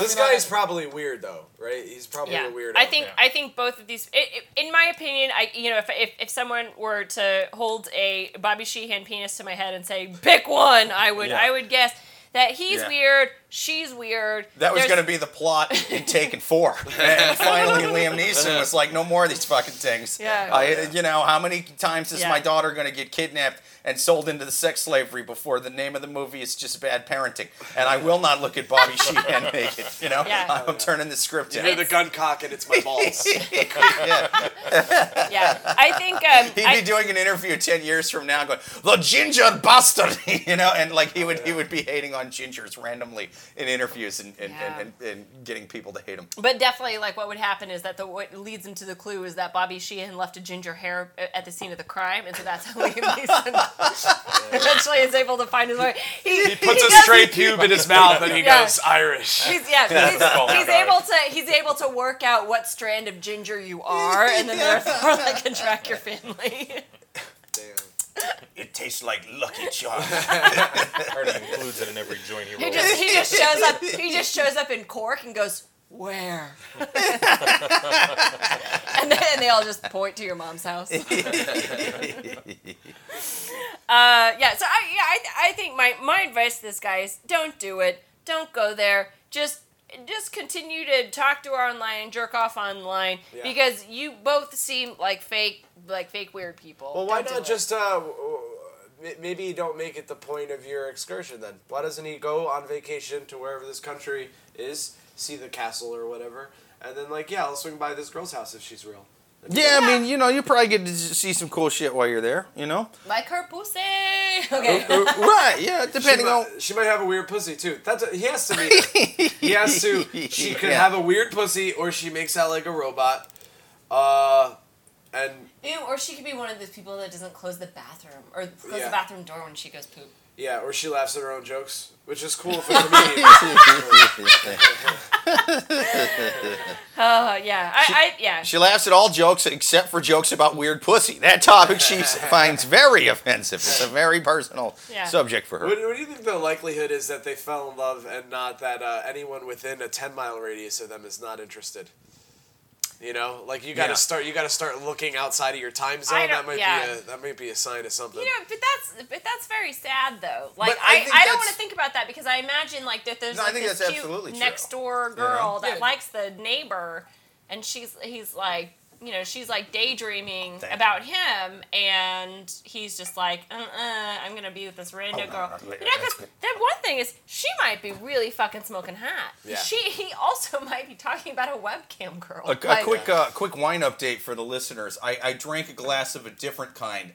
This guy is probably weird though, right? He's probably a weirdo. I think both of these. In my opinion, if someone were to hold a Bobby Sheehan penis to my head and say pick one, I would guess. That he's weird, she's weird. That was going to be the plot in Taken 4. And finally Liam Neeson was like, no more of these fucking things. Yeah. You know, how many times is my daughter going to get kidnapped and sold into the sex slavery before the name of the movie is just bad parenting? And I will not look at Bobby Sheehan naked, you know? Yeah. I'm turning the script in. You hear the gun cock and it's my balls. I think... He'd be doing an interview 10 years from now going, the ginger bastard, you know? And like he would be hating on gingers randomly in interviews and getting people to hate him. But definitely, like, what would happen is that what leads him to the clue is that Bobby Sheehan left a ginger hair at the scene of the crime, and so that's how Liam Neeson eventually is able to find his way. He puts a stray pube in his mouth and he goes Irish. He's able to work out what strand of ginger you are, and then therefore like can track your family. It tastes like Lucky Charms. It includes it in every joint he rolls. He just shows up in Cork and goes, where? and they all just point to your mom's house. So I think my advice to this guy is don't do it. Don't go there. Just continue to talk to her online, jerk off online, because you both seem like fake weird people. Well, why not just maybe don't make it the point of your excursion then? Why doesn't he go on vacation to wherever this country is, see the castle or whatever, and then I'll swing by this girl's house if she's real. Yeah, I mean, you know, you probably get to see some cool shit while you're there, you know? Like her pussy! Okay. Right, yeah, depending on... She might have a weird pussy, too. He has to meet her. She could have a weird pussy, or she makes out like a robot. Or she could be one of those people that doesn't close the bathroom, or close the bathroom door when she goes poop. Yeah, or she laughs at her own jokes, which is cool for comedians. She laughs at all jokes except for jokes about weird pussy. That topic she finds very offensive. It's a very personal subject for her. What do you think the likelihood is that they fell in love and not that anyone within a 10-mile radius of them is not interested? You know, you got to start looking outside of your time zone. That might be a sign of something. You know, but that's very sad though. I don't want to think about that because I imagine there's this cute next door girl that likes the neighbor, and he's like, you know, she's like daydreaming about him, and he's just like, I'm gonna be with this random girl. That one thing is, she might be really fucking smoking hot. Yeah. He also might be talking about a webcam girl. A quick wine update for the listeners. I drank a glass of a different kind,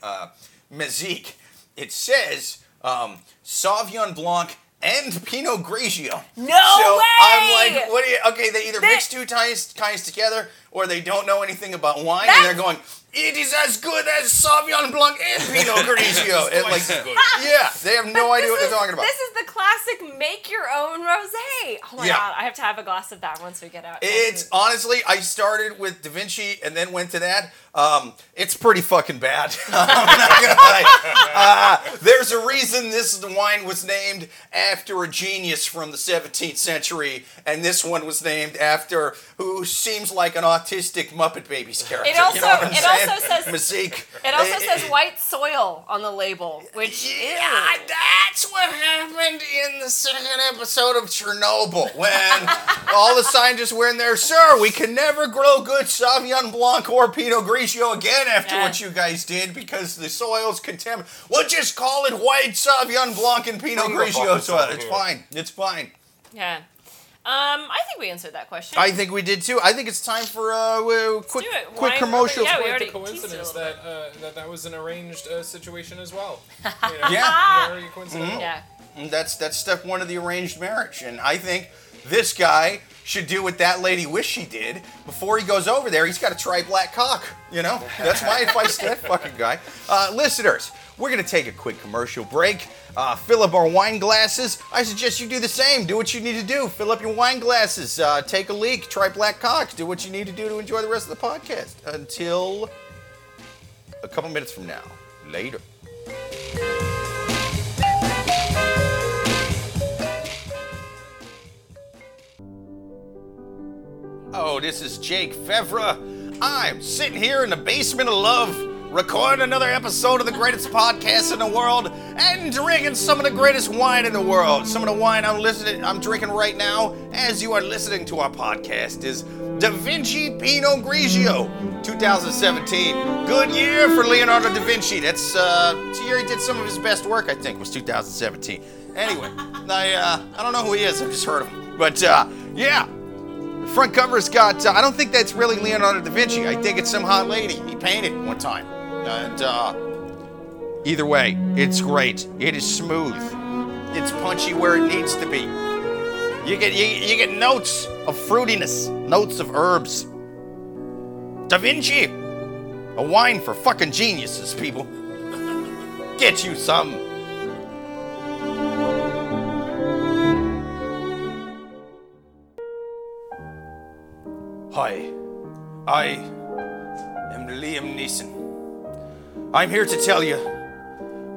Mezzek. It says Sauvignon Blanc and Pinot Grigio. No way! I'm like, what do you... Okay, they either mix two kinds together, or they don't know anything about wine, and they're going, it is as good as Sauvignon Blanc and Pinot Grigio. Yeah, they have no idea what they're talking about. This is the classic make-your-own rosé. Oh, my God, I have to have a glass of that once we get out. It's, honestly, I started with Da Vinci and then went to that. It's pretty fucking bad. I'm not gonna lie. There's a reason this wine was named after a genius from the 17th century, and this one was named after who seems like an autistic Muppet Babies character. It also says white soil on the label, which that's what happened in the second episode of Chernobyl when all the scientists were in there. Sir, we can never grow good Sauvignon Blanc or Pinot Grigio again after what you guys did because the soil's contaminated. We'll just call it white Sauvignon Blanc and Pinot Grigio soil. It's fine. It's fine. Yeah. I think we answered that question. I think we did too. I think it's time for a quick commercial. Yeah, we already coincidence that, that was an arranged situation as well. You know, yeah. Very coincidental. Mm-hmm. Yeah. That's step one of the arranged marriage, and I think this guy should do what that lady wished she did before he goes over there. He's got to try black cock. You know, that's my advice to that fucking guy. Listeners, we're gonna take a quick commercial break. Fill up our wine glasses. I suggest you do the same. Do what you need to do. Fill up your wine glasses. Take a leak. Try black cock. Do what you need to do to enjoy the rest of the podcast. Until a couple minutes from now. Later. Oh, this is Jake Vevera. I'm sitting here in the basement of love, recording another episode of the greatest podcast in the world and drinking some of the greatest wine in the world. Some of the wine I'm drinking right now as you are listening to our podcast is Da Vinci Pinot Grigio 2017. Good year for Leonardo da Vinci. That's the year he did some of his best work, I think, was 2017. Anyway, I don't know who he is. I've just heard of him. But yeah. The front cover's got I don't think that's really Leonardo da Vinci. I think it's some hot lady he painted one time. And, either way, it's great. It is smooth. It's punchy where it needs to be. You get notes of fruitiness, notes of herbs. Da Vinci! A wine for fucking geniuses, people. Get you some. Hi, I am Liam Neeson. I'm here to tell you,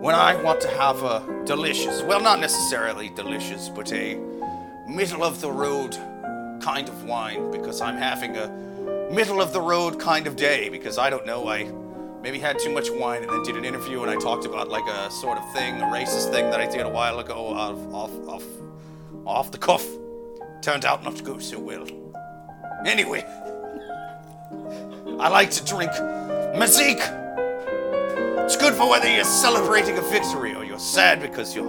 when I want to have a delicious, well, not necessarily delicious, but a middle-of-the-road kind of wine, because I'm having a middle-of-the-road kind of day, because I don't know, I maybe had too much wine and then did an interview and I talked about like a sort of thing, a racist thing that I did a while ago off the cuff. Turned out not to go so well. Anyway, I like to drink Mezzek. It's good for whether you're celebrating a victory or you're sad because your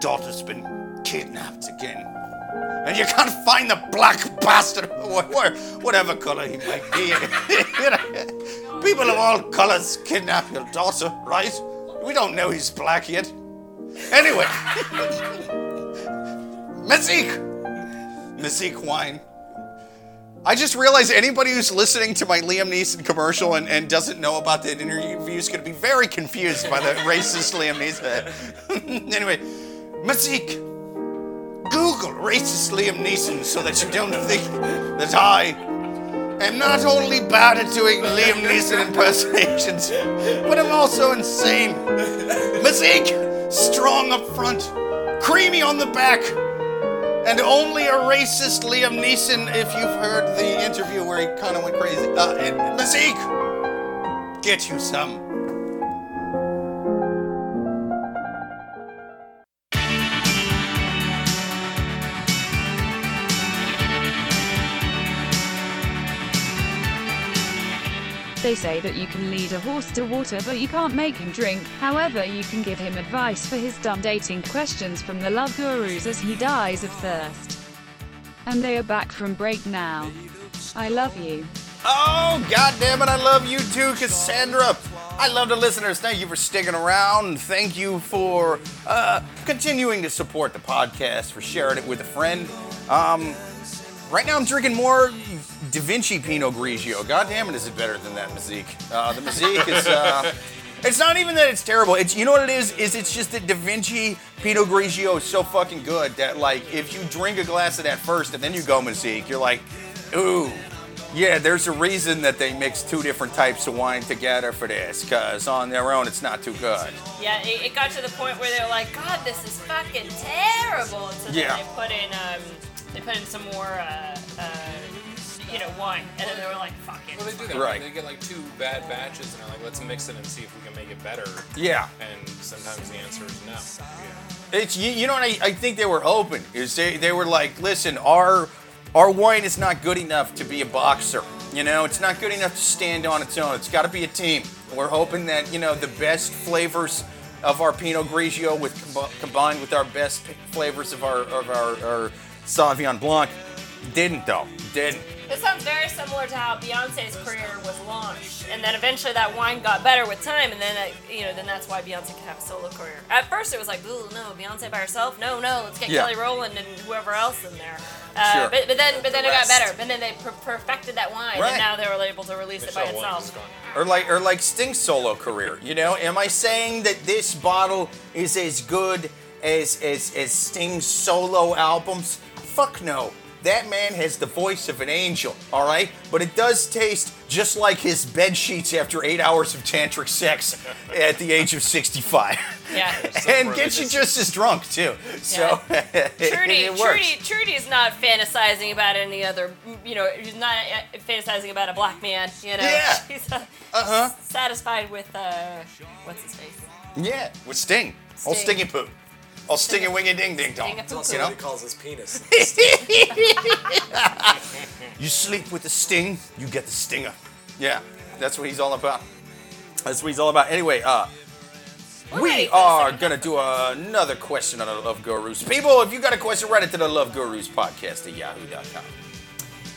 daughter's been kidnapped again. And you can't find the black bastard or whatever color he might be. People of all colors kidnap your daughter, right? We don't know he's black yet. Anyway. Mezzek wine. I just realized anybody who's listening to my Liam Neeson commercial and doesn't know about that interview is going to be very confused by the racist Liam Neeson. Anyway, Mezzek, Google racist Liam Neeson so that you don't think that I am not only bad at doing Liam Neeson impersonations, but I'm also insane. Mezzek, strong up front, creamy on the back. And only a racist Liam Neeson, if you've heard the interview where he kind of went crazy. Mezzek! Get you some. They say that you can lead a horse to water, but you can't make him drink. However, you can give him advice for his dumb dating questions from the Love Gurus as he dies of thirst. And they are back from break now. I love you. Oh, goddammit, I love you too, Cassandra. I love the listeners. Thank you for sticking around. Thank you for continuing to support the podcast, for sharing it with a friend. Right now I'm drinking more Da Vinci Pinot Grigio. Goddammit, is it better than that Mezzek? The Mezzek is... it's not even that it's terrible. It's, you know what it is it's just that Da Vinci Pinot Grigio is so fucking good that, like, if you drink a glass of that first and then you go Mezzek, you're like, ooh. Yeah, there's a reason that they mix two different types of wine together for this, because on their own, it's not too good. Yeah, it got to the point where they were like, God, this is fucking terrible. And so then they put in some more, wine. And then they were like, fuck it. Well, they do that. Right. They get, like, two bad batches, and they're like, let's mix it and see if we can make it better. Yeah. And sometimes the answer is no. Yeah. It's, you know what I think they were open, is they were like, listen, our wine is not good enough to be a boxer, you know? It's not good enough to stand on its own. It's got to be a team. We're hoping that, you know, the best flavors of our Pinot Grigio combined with our best flavors of our Sauvignon Blanc didn't. It sounds very similar to how Beyonce's career was launched, and then eventually that wine got better with time, and then then that's why Beyonce could have a solo career. At first, it was like, ooh, no, Beyonce by herself, no, let's get Kelly Rowland and whoever else in there. Sure. But then it got better. But then they perfected that wine, right. And now they were able to release it by itself. Or like Sting's solo career. You know, am I saying that this bottle is as good as Sting's solo albums? Fuck no. That man has the voice of an angel, all right? But it does taste just like his bed sheets after 8 hours of tantric sex at the age of 65. Yeah. And gets you just as drunk, too. Yeah. So it works. Trudy is not fantasizing about any other, he's not fantasizing about a black man, Yeah. She's satisfied with, what's his face? Yeah, with Sting. Old Stingy Poo. I'll sting a wing a ding ding dong. That's also what he calls his penis. You sleep with the sting, you get the stinger. Yeah, that's what he's all about. Anyway, we are going to do another question on the Love Gurus. People, if you got a question, write it to the loveguruspodcast@yahoo.com.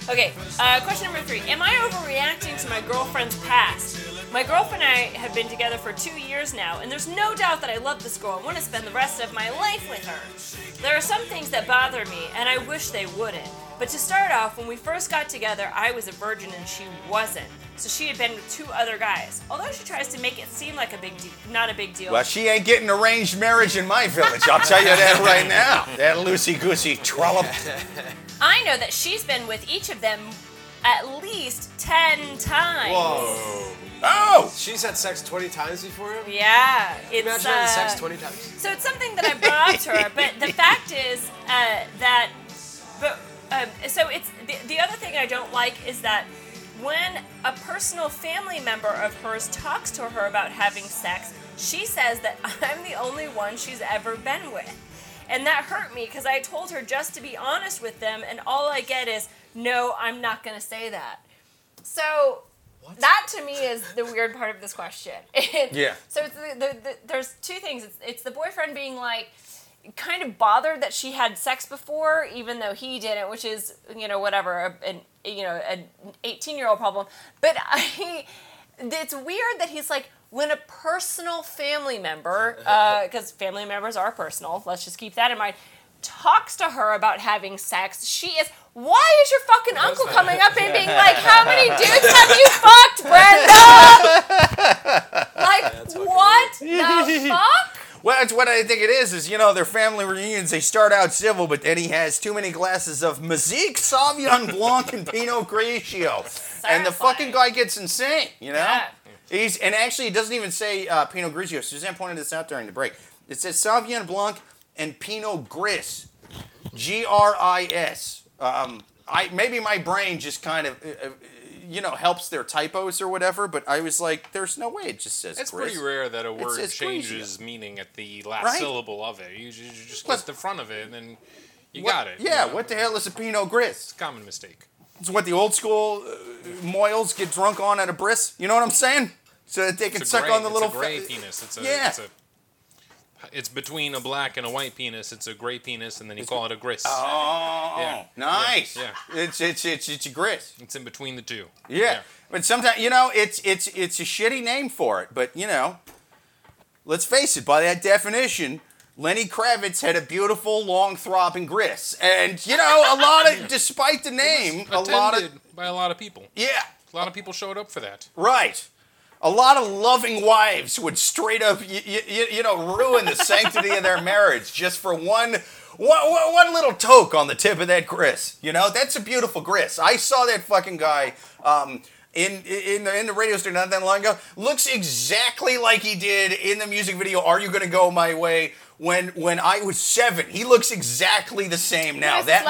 Okay, question number 3. Am I overreacting to my girlfriend's past? My girlfriend and I have been together for 2 years now, and there's no doubt that I love this girl and want to spend the rest of my life with her. There are some things that bother me, and I wish they wouldn't. But to start off, when we first got together, I was a virgin and she wasn't. So she had been with 2 other guys. Although she tries to make it seem like not a big deal. Well, she ain't getting arranged marriage in my village. I'll tell you that right now. That loosey-goosey trollop. I know that she's been with each of them at least 10 times. Whoa. Oh! She's had sex 20 times before him? Yeah. Imagine having sex 20 times. So it's something that I brought her, but the fact is that... so it's the other thing I don't like is that when a personal family member of hers talks to her about having sex, she says that I'm the only one she's ever been with. And that hurt me because I told her just to be honest with them, and all I get is, no, I'm not going to say that. So what? That to me is the weird part of this question. Yeah. So it's there's 2 things. It's the boyfriend being like, kind of bothered that she had sex before, even though he didn't, which is, whatever, an 18-year-old problem. But it's weird that he's like, when a personal family member, because family members are personal, let's just keep that in mind, talks to her about having sex, she is... Why is your fucking uncle coming up and being like, how many dudes have you fucked, Brenda? Like, what the fuck? Well, that's what I think it is, their family reunions, they start out civil, but then he has too many glasses of Mezzek, Sauvignon Blanc, and Pinot Grigio. And the fucking guy gets insane, Yeah. And actually, it doesn't even say Pinot Grigio. Suzanne pointed this out during the break. It says Sauvignon Blanc and Pinot Gris. G-R-I-S. Maybe my brain just kind of... helps their typos or whatever, but I was like, there's no way it just says It's Gris. Pretty rare that a word changes meaning at the last syllable of it. You just get the front of it, and then you got it. Yeah, what the hell is a Pinot Gris? It's a common mistake. It's what the old school moils get drunk on at a bris. You know what I'm saying? So that they can suck on the little... It's a gray penis. It's a, yeah. It's between a black and a white penis. It's a gray penis, and then you call it a gris. Oh, yeah. Nice. Yeah. It's a gris. It's in between the two. Yeah. But sometimes, you know, it's a shitty name for it. But, you know, let's face it, by that definition, Lenny Kravitz had a beautiful, long, throbbing gris. And, you know, a lot of, despite the name, a lot of... by a lot of people. Yeah. A lot of people showed up for that. Right. A lot of loving wives would straight up, you know, ruin the sanctity of their marriage just for one little toke on the tip of that gris. You know, that's a beautiful gris. I saw that fucking guy in the radio station not that long ago. Looks exactly like he did in the music video "Are You Gonna Go My Way?" When I was 7. He looks exactly the same now. Yes, that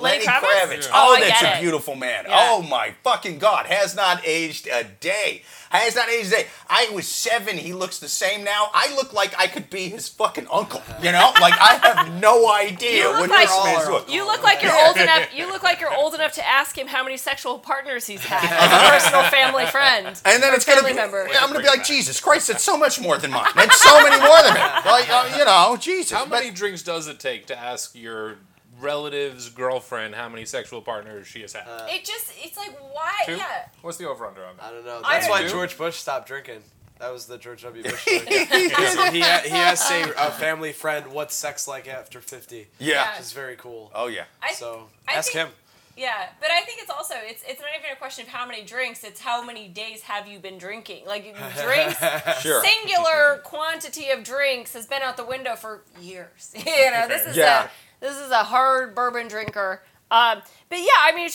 Lenny Kravitz. Yeah. Oh, that's a beautiful man. Yeah. Oh my fucking God, has not aged a day. Has not aged a day. I was 7. He looks the same now. I look like I could be his fucking uncle. You know, like I have no idea what this man's look. You look like you're old enough. You look like you're old enough to ask him how many sexual partners he's had as a personal family friend. And then it's gonna be. Member. Yeah, I'm gonna be like, Jesus Christ, that's so much more than mine. That's so many more than me. Like, you know, Jesus. How many drinks does it take to ask your relative's girlfriend how many sexual partners she has had? It's like, why? 2? Yeah. What's the over-under on that? I don't know. That's why George Bush stopped drinking. That was the George W. Bush joke. He asked a family friend what's sex like after 50. Yeah. Which is very cool. Oh, yeah. So ask him. Yeah, but I think it's also, it's not even a question of how many drinks, it's how many days have you been drinking. Like, drinks, sure. Singular quantity of drinks has been out the window for years. You know, this is a hard bourbon drinker. But yeah, I mean, it's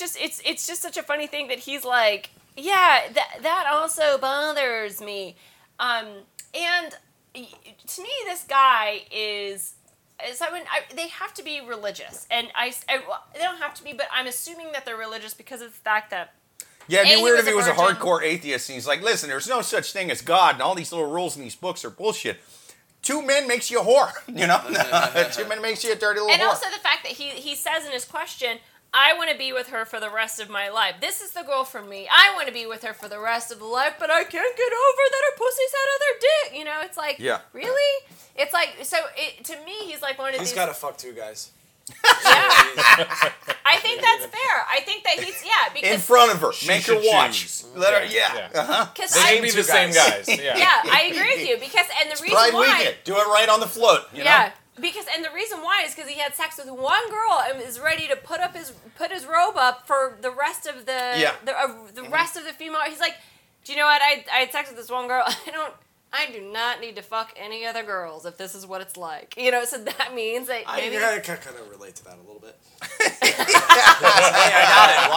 just such a funny thing that he's like, yeah, that also bothers me. And to me, this guy is... they have to be religious, and they don't have to be, but I'm assuming that they're religious because of the fact that. Yeah, it'd be weird if he was a hardcore atheist and he's like, "Listen, there's no such thing as God, and all these little rules in these books are bullshit. 2 men makes you a whore, you know. 2 men makes you a dirty little whore." And also the fact that he says in his question, "I want to be with her for the rest of my life. This is the girl for me. I want to be with her for the rest of the life, but I can't get over that her pussy's had other dick." You know, it's like, really? It's like, so to me, he's like one of these... He's got to fuck 2 guys. Yeah. I think that's fair. I think that he's, because... In front of her. Make her watch. Choose. Let her, They should be the same guys. Yeah. I agree with you, because, and the it's reason why... Weekend. Do it right on the float, you know? Yeah. Because, and the reason why is because he had sex with one girl and is ready to put his robe up for the rest of the rest of the female. He's like, "Do you know what? I had sex with this one girl. I do not need to fuck any other girls if this is what it's like." You know, so that means that... I kind of relate to that a little bit. I got it.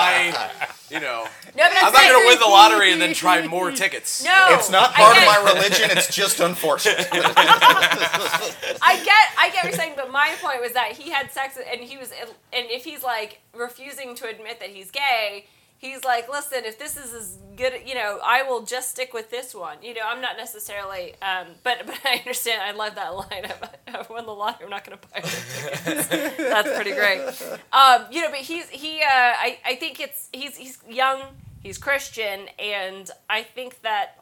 Why, you know... No, I'm not going to win the lottery and then try more tickets. No. It's not part of my religion. It's just unfortunate. I get what you're saying, but my point was that he had sex and he was... And if he's, like, refusing to admit that he's gay... He's like, "Listen, if this is as good, you know, I will just stick with this one. You know, I'm not necessarily, but I understand. I love that line. I've won the lottery. I'm not going to buy it." That's pretty great. You know, but I think he's young, he's Christian, and I think that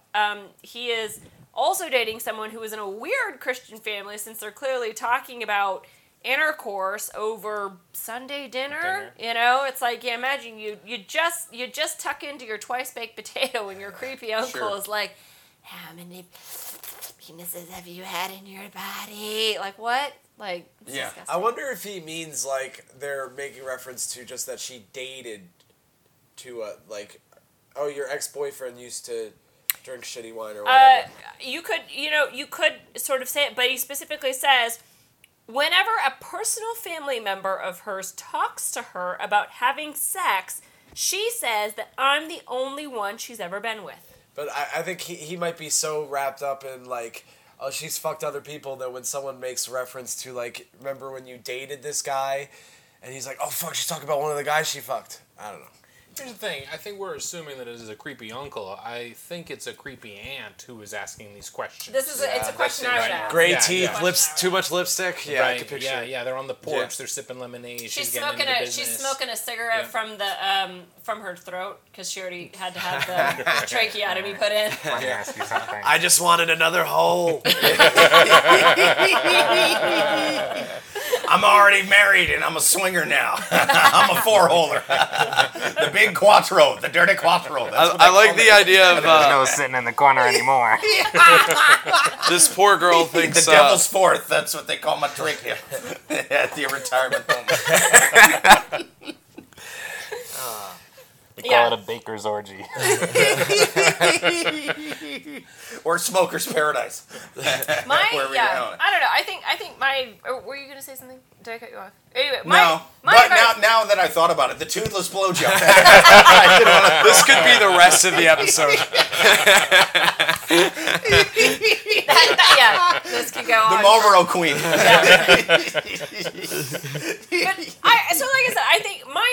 he is also dating someone who is in a weird Christian family, since they're clearly talking about intercourse over Sunday dinner. You know, it's like, imagine you just tuck into your twice baked potato and your creepy uncle is like, "How many penises have you had in your body?" Like, what? Like, it's disgusting. I wonder if he means like they're making reference to just that she dated to a, like, "Oh, your ex-boyfriend used to drink shitty wine" or whatever. You could sort of say it, but he specifically says, "Whenever a personal family member of hers talks to her about having sex, she says that I'm the only one she's ever been with." But I think he might be so wrapped up in, like, "Oh, she's fucked other people," that when someone makes reference to, like, "Remember when you dated this guy?" and he's like, "Oh, fuck, she's talking about one of the guys she fucked." I don't know. Here's the thing. I think we're assuming that it is a creepy uncle. I think it's a creepy aunt who is asking these questions. This is it's a question I would ask. Gray teeth, lips, too much lipstick. Yeah, right. I can picture. Yeah. They're on the porch. Yeah. They're sipping lemonade. She's smoking into business. She's smoking a cigarette from the from her throat because she already had to have the tracheotomy put in. Let me ask you something. I just wanted another hole. I'm already married and I'm a swinger now. I'm a four-holer. The big quattro, the dirty quattro. I like the idea of no sitting in the corner anymore. This poor girl thinks the devil's fourth. That's what they call my trachea at the retirement home. They call it a baker's orgy. Or smoker's paradise. I don't know. I think my... Were you going to say something? Did I cut you off? Anyway, now that I thought about it, the toothless blowjob. This could be the rest of the episode. This could go on. The Marlboro Queen. So like I said, I think my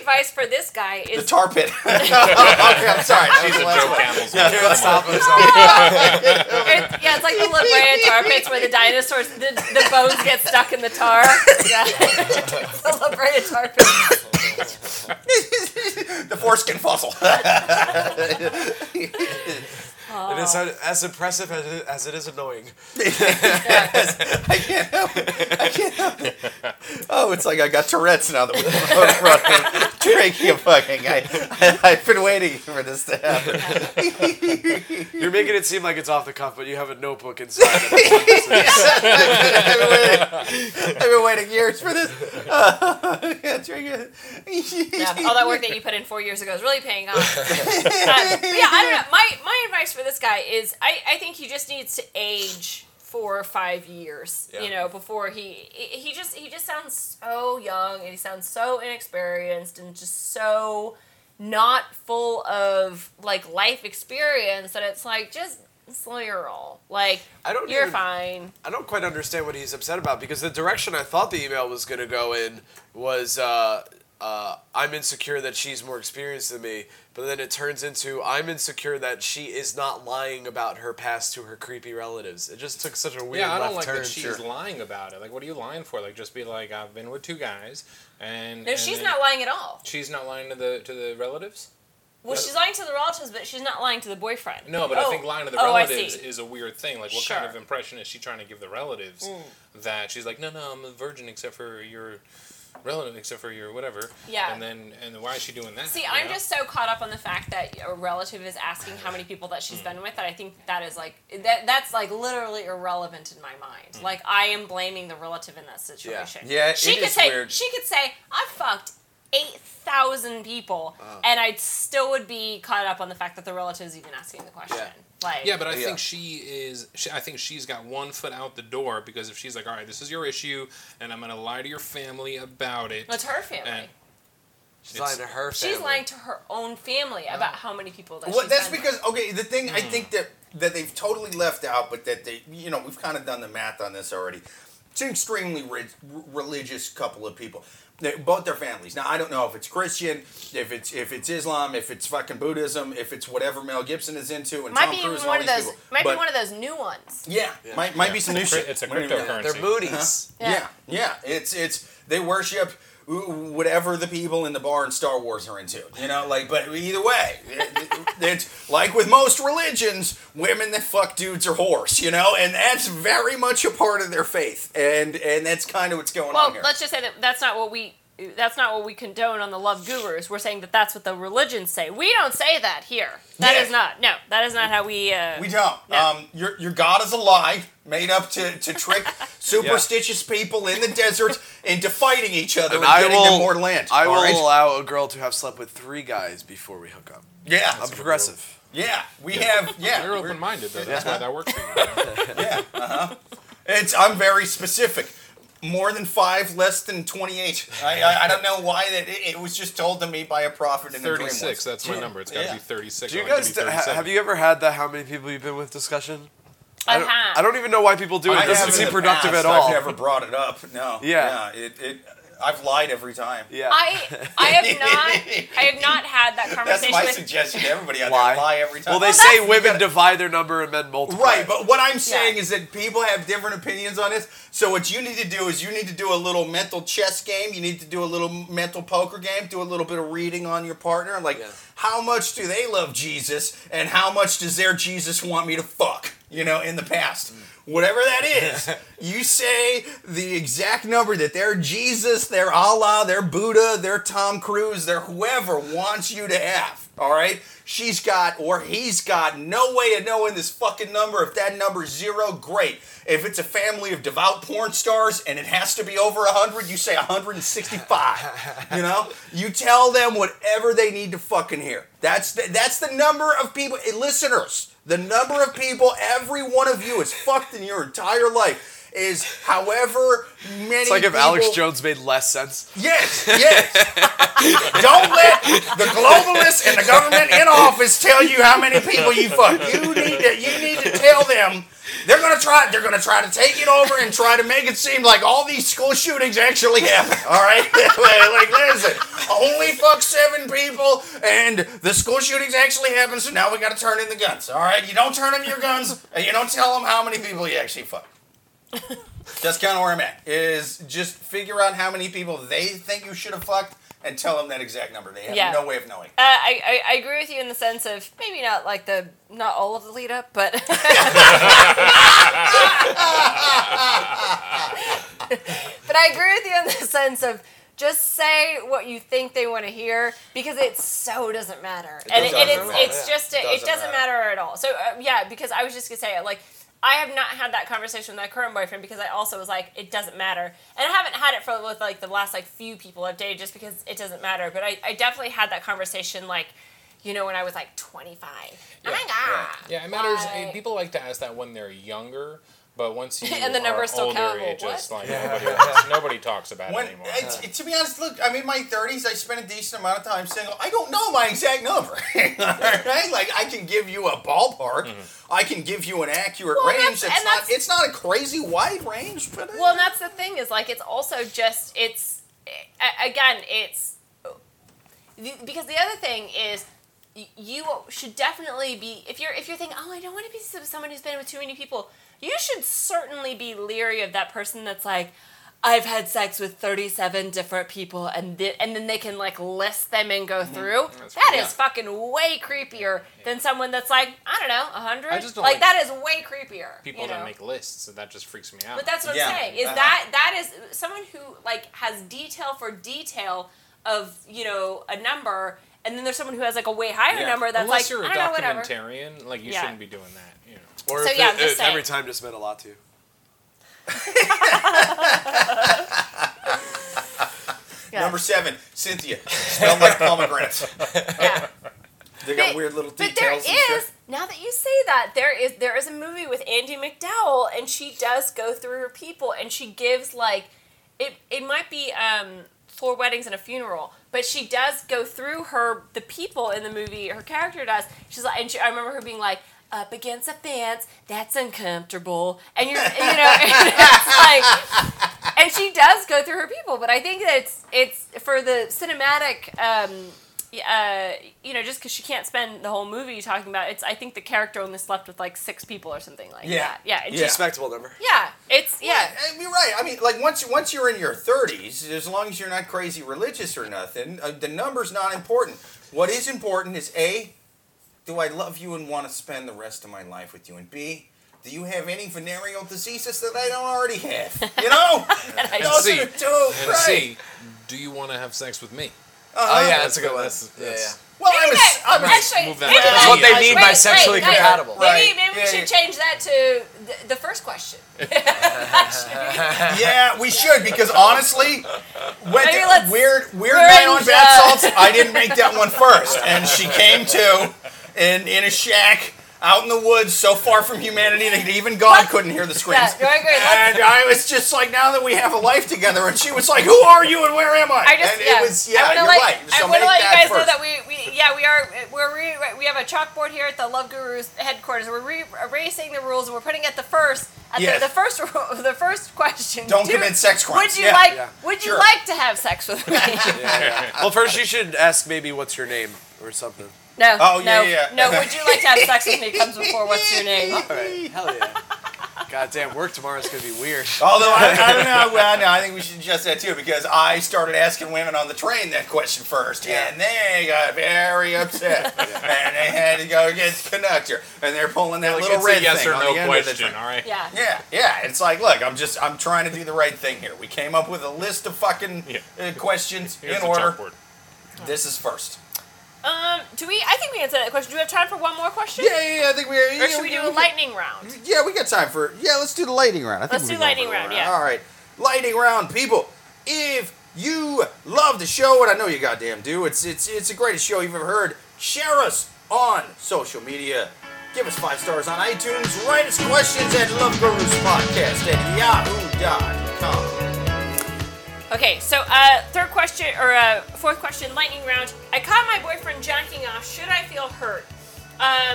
advice for this guy is... The tar pit. Okay, I'm sorry. She's a Joe Campbell's. It's like the La Brea tar pits where the dinosaurs, the bones get stuck in the tar. Yeah. The La Brea tar pit. The foreskin fossil. Oh. It is as impressive as it is annoying. I can't help it. Oh, it's like I got Tourette's now that we're running. Trachea fucking. I've been waiting for this to happen. You're making it seem like it's off the cuff, but you have a notebook inside. I've been waiting years for this. All that work that you put in 4 years ago is really paying off. I don't know. My advice for this guy is I think he just needs to age 4 or 5 years, before he just sounds so young and he sounds so inexperienced and just so not full of like life experience that it's like just slow your roll. Like fine. I don't quite understand what he's upset about because the direction I thought the email was gonna go in was I'm insecure that she's more experienced than me, but then it turns into I'm insecure that she is not lying about her past to her creepy relatives. It just took such a weird left turn. Yeah, I don't like that she's lying about it. Like, what are you lying for? Like, just be like, I've been with two guys, and she's not lying at all. She's not lying to the relatives? Well, she's lying to the relatives, but she's not lying to the boyfriend. No, but I think lying to the relatives is a weird thing. Like, what kind of impression is she trying to give the relatives that she's like, no, I'm a virgin except for your... relative except for your whatever. Yeah. And then why is she doing that? See, I'm just so caught up on the fact that a relative is asking how many people that she's been with that I think that is like that's like literally irrelevant in my mind. Like I am blaming the relative in that situation. Yeah, weird. She could say, I fucked 8,000 people, and I still would be caught up on the fact that the relative's even asking the question. Yeah, but I think I think she's got one foot out the door because if she's like, all right, this is your issue, and I'm going to lie to your family about it. It's her family. She's lying to her family. She's lying to her own family about how many people that she's that's because, the thing I think that they've totally left out, but that they, we've kind of done the math on this already. It's an extremely religious couple of people. Both their families. Now, I don't know if it's Christian, if it's Islam, if it's fucking Buddhism, if it's whatever Mel Gibson is into, and Tom Cruise and all these people. Might be one of those new ones. Yeah, yeah. Might be some new shit. It's a cryptocurrency. They're Moody's. Huh? Yeah. It's they worship whatever the people in the bar in Star Wars are into. But either way, it's like with most religions, women that fuck dudes are whores, and that's very much a part of their faith. And that's kind of what's going on here. Well, let's just say that that's not what we condone on the Love Gurus. We're saying that that's what the religions say. We don't say that here. That is not. No, that is not how we... we don't. No. Your God is a lie made up to trick superstitious people in the desert into fighting each other and getting them more land. I will allow a girl to have slept with 3 guys before we hook up. Yeah. I'm progressive. Yeah, We're open-minded, though. That's why that works for you. I'm very specific. More than 5, less than 28. I don't know why that. It was just told to me by a prophet in the dream. 36. That's my number. It's got to be 36. Do you guys have you ever had the how many people you've been with discussion? I don't even know why people do it. It doesn't seem productive at all. I've never brought it up. No. Yeah. I've lied every time. Yeah. I have not had that conversation. That's my suggestion to everybody out there. Lie every time. Well, they say women divide their number and men multiply. Right, but what I'm saying is that people have different opinions on this. So what you need to do is you need to do a little mental chess game. You need to do a little mental poker game. Do a little bit of reading on your partner. Like, how much do they love Jesus, and how much does their Jesus want me to fuck? You know, in the past. Whatever that is, you say the exact number that their Jesus, their Allah, their Buddha, their Tom Cruise, their whoever wants you to have, all right? She's got, or he's got, no way of knowing this fucking number. If that number's zero, great. If it's a family of devout porn stars and it has to be over 100, you say 165, you know? You tell them whatever they need to fucking hear. That's the number of people, listeners. The number of people every one of you has fucked in your entire life is however many people... It's like if Alex Jones made less sense. Yes, yes. Don't let the globalists and the government in office tell you how many people you fuck. You need to tell them. They're gonna try to take it over and try to make it seem like all these school shootings actually happen. All right, like listen, only fuck 7 people, and the school shootings actually happen. So now we gotta turn in the guns. All right, you don't turn in your guns, and you don't tell them how many people you actually fuck. That's kind of where I'm at. Is just figure out how many people they think you should have fucked, and tell them that exact number. They have no way of knowing. I agree with you in the sense of maybe not like not all of the lead up, but but I agree with you in the sense of just say what you think they want to hear, because it so doesn't matter, it doesn't matter at all. So because I was just gonna say I have not had that conversation with my current boyfriend, because I also was like, it doesn't matter. And I haven't had it with the last few people I've dated, just because it doesn't matter. But I definitely had that conversation when I was 25. Yeah, oh my God. Yeah, it matters. People like to ask that when they're younger. But once you and the number is still older, it just nobody talks about it anymore. To be honest, look, I'm in my 30s. I spent a decent amount of time single. I don't know my exact number. Right? I can give you a ballpark. Mm-hmm. I can give you an accurate range. It's not a crazy wide range, but well, and that's the thing is it's also just it's because the other thing is. You should definitely be, if you're thinking, oh, I don't want to be someone who's been with too many people, you should certainly be leery of that person that's I've had sex with 37 different people, and then they can list them and go through. That is fucking way creepier than someone that's 100. That is way creepier. People don't make lists, and that just freaks me out. But that's what I'm saying, is that is someone who has detail for detail of, a number. And then there's someone who has a way higher number that's unless you're a documentarian, you shouldn't be doing that, Or so, if every time just meant a lot to you. Number 7, Cynthia. Smelled like pomegranates. Yeah. They got weird little details. But there is, now that you say that, there is a movie with Andy McDowell, and she does go through her people, and she gives it might be 4 weddings and a funeral, but she does go through the people in the movie. Her character does. She's I remember her being up against a fence, that's uncomfortable, and you're, and it's and she does go through her people. But I think that it's for the cinematic, just because she can't spend the whole movie talking about it's. I think the character only slept with 6 people or something that. Yeah, it's respectable number. Yeah, it's you're right. I mean, once you're in your 30s, as long as you're not crazy religious or nothing, the number's not important. What is important is A, do I love you and want to spend the rest of my life with you, and B, do you have any venereal diseases that I don't already have? And those are the two. And right. C, do you want to have sex with me? Uh-huh. Oh, yeah, that's a good one. Well, I'm actually, move that that's what they mean by sexually compatible. Maybe we should change that to the first question. We should, because honestly, weird man on bath salts, I didn't make that one first. And she came to in a shack out in the woods, so far from humanity that even God couldn't hear the screams. Yeah, I agree. And I was just now that we have a life together, and she was who are you and where am I? I just, and it was, you're right. So I want to let you guys know that we yeah, we have a chalkboard here at the Love Gurus headquarters. We're erasing the rules. We're putting at the first, the first question. Don't commit sex crimes. Would you like to have sex with me? Well, first you should ask maybe what's your name or something. No. Oh, no, no, would you like to have sex with me comes before what's your name. All right. Hell yeah. Goddamn, work tomorrow's going to be weird. Although, I don't know. Well, no, I think we should adjust that, too, because I started asking women on the train that question first, and they got very upset, and they had to go against the conductor, and they're pulling that little red yes thing or no question, all right? Yeah. Yeah, yeah. It's like, look, I'm trying to do the right thing here. We came up with a list of fucking questions in order. This is first. I think we answered that question. Do we have time for one more question? Yeah, I think we are. Or should we do a lightning round? Yeah, we got time for it. Yeah, let's do the lightning round. Let's do lightning round. All right. Lightning round, people. If you love the show, and I know you goddamn do, it's the greatest show you've ever heard, share us on social media. Give us 5 stars on iTunes. Write us questions at loveguruspodcast@yahoo.com. Okay, so third question, or fourth question, lightning round. I caught my boyfriend jacking off. Should I feel hurt? I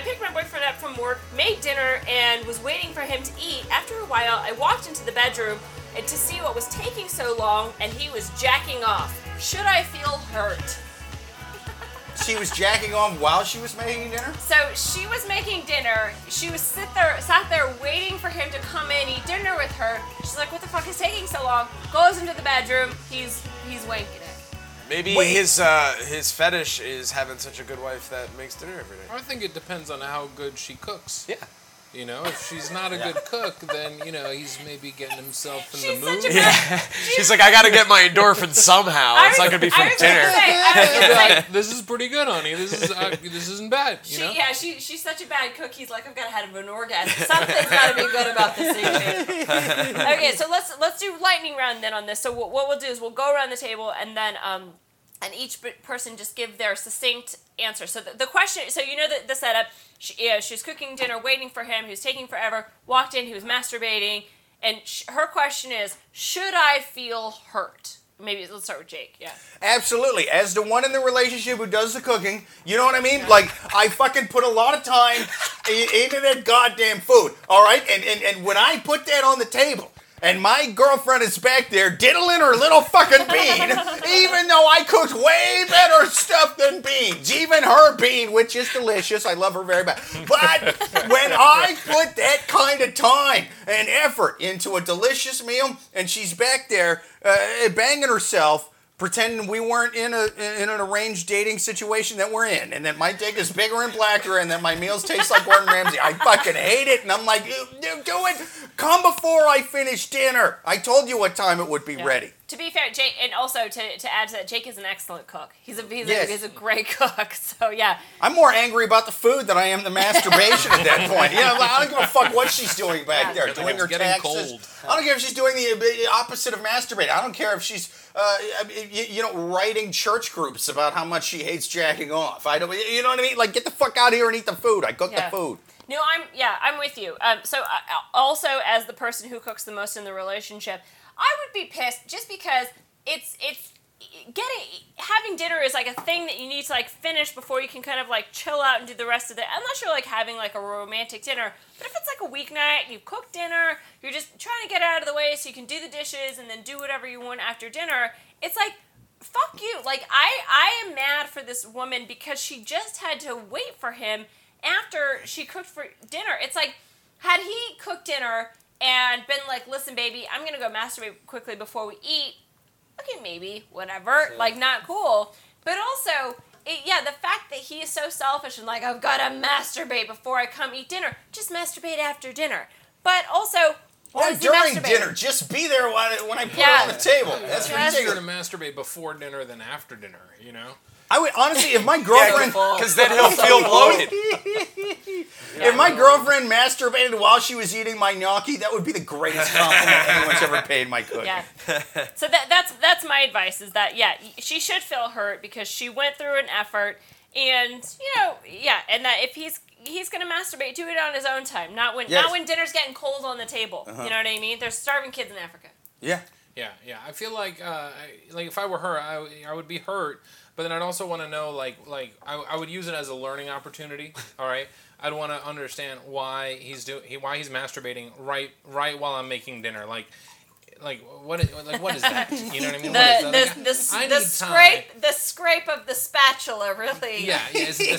picked my boyfriend up from work, made dinner, and was waiting for him to eat. After a while, I walked into the bedroom to see what was taking so long, and he was jacking off. Should I feel hurt? She was jacking off while she was making dinner? So she was making dinner. She was sat there waiting for him to come in, eat dinner with her. She's like, what the fuck is taking so long? Goes into the bedroom. He's wanking it. Maybe his fetish is having such a good wife that makes dinner every day. I think it depends on how good she cooks. Yeah. You know, if she's not a good cook, then, you know, he's maybe getting himself in the mood. She's like, I got to get my endorphins somehow. It's not going to be from dinner. This is pretty good, honey. This isn't bad, you know? Yeah, she's such a bad cook. He's like, I've got to have an orgasm. Something's got to be good about this evening. Okay, so let's do lightning round then on this. So what we'll do is we'll go around the table and then... and each person just give their succinct answer. So the question, so you know the setup, she's cooking dinner, waiting for him, he was taking forever, walked in, he was masturbating, and her question is, should I feel hurt? Maybe let's start with Jake, Absolutely. As the one in the relationship who does the cooking, you know what I mean? Yeah. Like, I fucking put a lot of time into that goddamn food, all right? And when I put that on the table, and my girlfriend is back there diddling her little fucking bean, even though I cooked way better stuff than beans. Even her bean, which is delicious. I love her very much. But when I put that kind of time and effort into a delicious meal, and she's back there banging herself, pretending we weren't in an arranged dating situation that we're in, and that my dick is bigger and blacker, and that my meals taste like Gordon Ramsay. I fucking hate it, and I'm like, do it. Come before I finish dinner. I told you what time it would be ready. To be fair, Jake, and also to add to that, Jake is an excellent cook. He's a great cook, so yeah. I'm more angry about the food than I am the masturbation at that point. Yeah, I don't give a fuck what she's doing back there, doing her taxes. Cold. I don't care if she's doing the opposite of masturbating. I don't care if she's, writing church groups about how much she hates jacking off. I don't, you know what I mean? Like, get the fuck out of here and eat the food. I cook the food. No, I'm with you. Also, as the person who cooks the most in the relationship, I would be pissed just because it's having dinner is like a thing that you need to like finish before you can kind of like chill out and do the rest of it. Unless you're like having like a romantic dinner, but if it's like a weeknight, you cook dinner, you're just trying to get out of the way so you can do the dishes and then do whatever you want after dinner. It's like, fuck you. Like I am mad for this woman because she just had to wait for him after she cooked for dinner. It's like, had he cooked dinner and been like, listen, baby, I'm going to go masturbate quickly before we eat. Okay, maybe, whatever. Sure. Like, not cool. But also, the fact that he is so selfish and like, I've got to masturbate before I come eat dinner. Just masturbate after dinner. But also... Or during dinner. Just be there when I put it on the table. That's ridiculous. To masturbate before dinner than after dinner, you know? I would, honestly, if my girlfriend... Because then he'll feel bloated. If my girlfriend masturbated while she was eating my gnocchi, that would be the greatest compliment anyone's ever paid my cooking. Yeah. So that's my advice, is that, she should feel hurt because she went through an effort, and, and that if he's going to masturbate, do it on his own time, not when dinner's getting cold on the table. You know what I mean? There's starving kids in Africa. Yeah. Yeah. I feel like if I were her, I would be hurt, but then I'd also want to know, I would use it as a learning opportunity. All right, I'd want to understand why he's masturbating right while I'm making dinner, what is that? You know what I mean? The scrape of the spatula really. Yeah,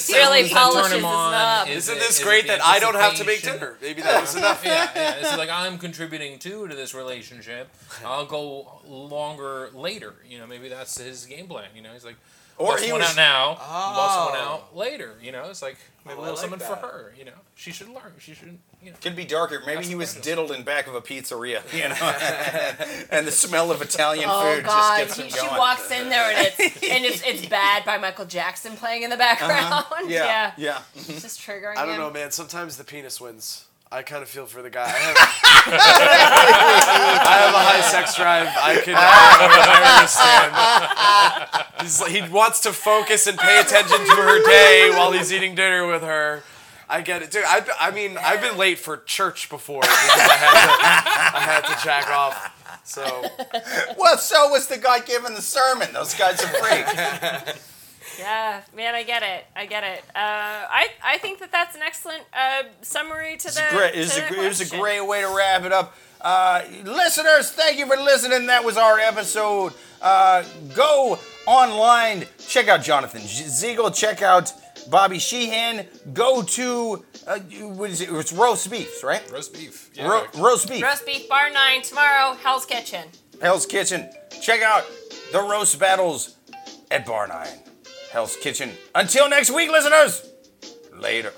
really polishes him on. Isn't this great that I don't have to make dinner? Maybe that was enough. Yeah. It's I'm contributing to this relationship. I'll go longer later. You know, maybe that's his game plan. You know, he's like, or he was out now, bust one out later. You know, it's like maybe a little something for her. You know, she should learn. She should. You know, could be darker. Maybe he was diddled in back of a pizzeria. You know, and the smell of Italian food just gets him going. She walks in there and it's Bad by Michael Jackson playing in the background. Uh-huh. Yeah. It's just triggering. I don't know, man. Sometimes the penis wins. I kind of feel for the guy. I have a high sex drive. I understand. He wants to focus and pay attention to her day while he's eating dinner with her. I get it, dude. I've been late for church before because I had to jack off. So, well, so was the guy giving the sermon. Those guys are freaks. Yeah, man, I get it. I think that's an excellent summary to the question. It was a great way to wrap it up. Listeners, thank you for listening. That was our episode. Go online, check out Jonathan Ziegel, check out Bobby Sheehan. Go to what is it? It's roast beef, right? Roast beef. Yeah. Roast beef. Roast beef, bar 9 tomorrow. Hell's Kitchen. Check out the roast battles at bar 9. Hell's Kitchen. Until next week, listeners. Later.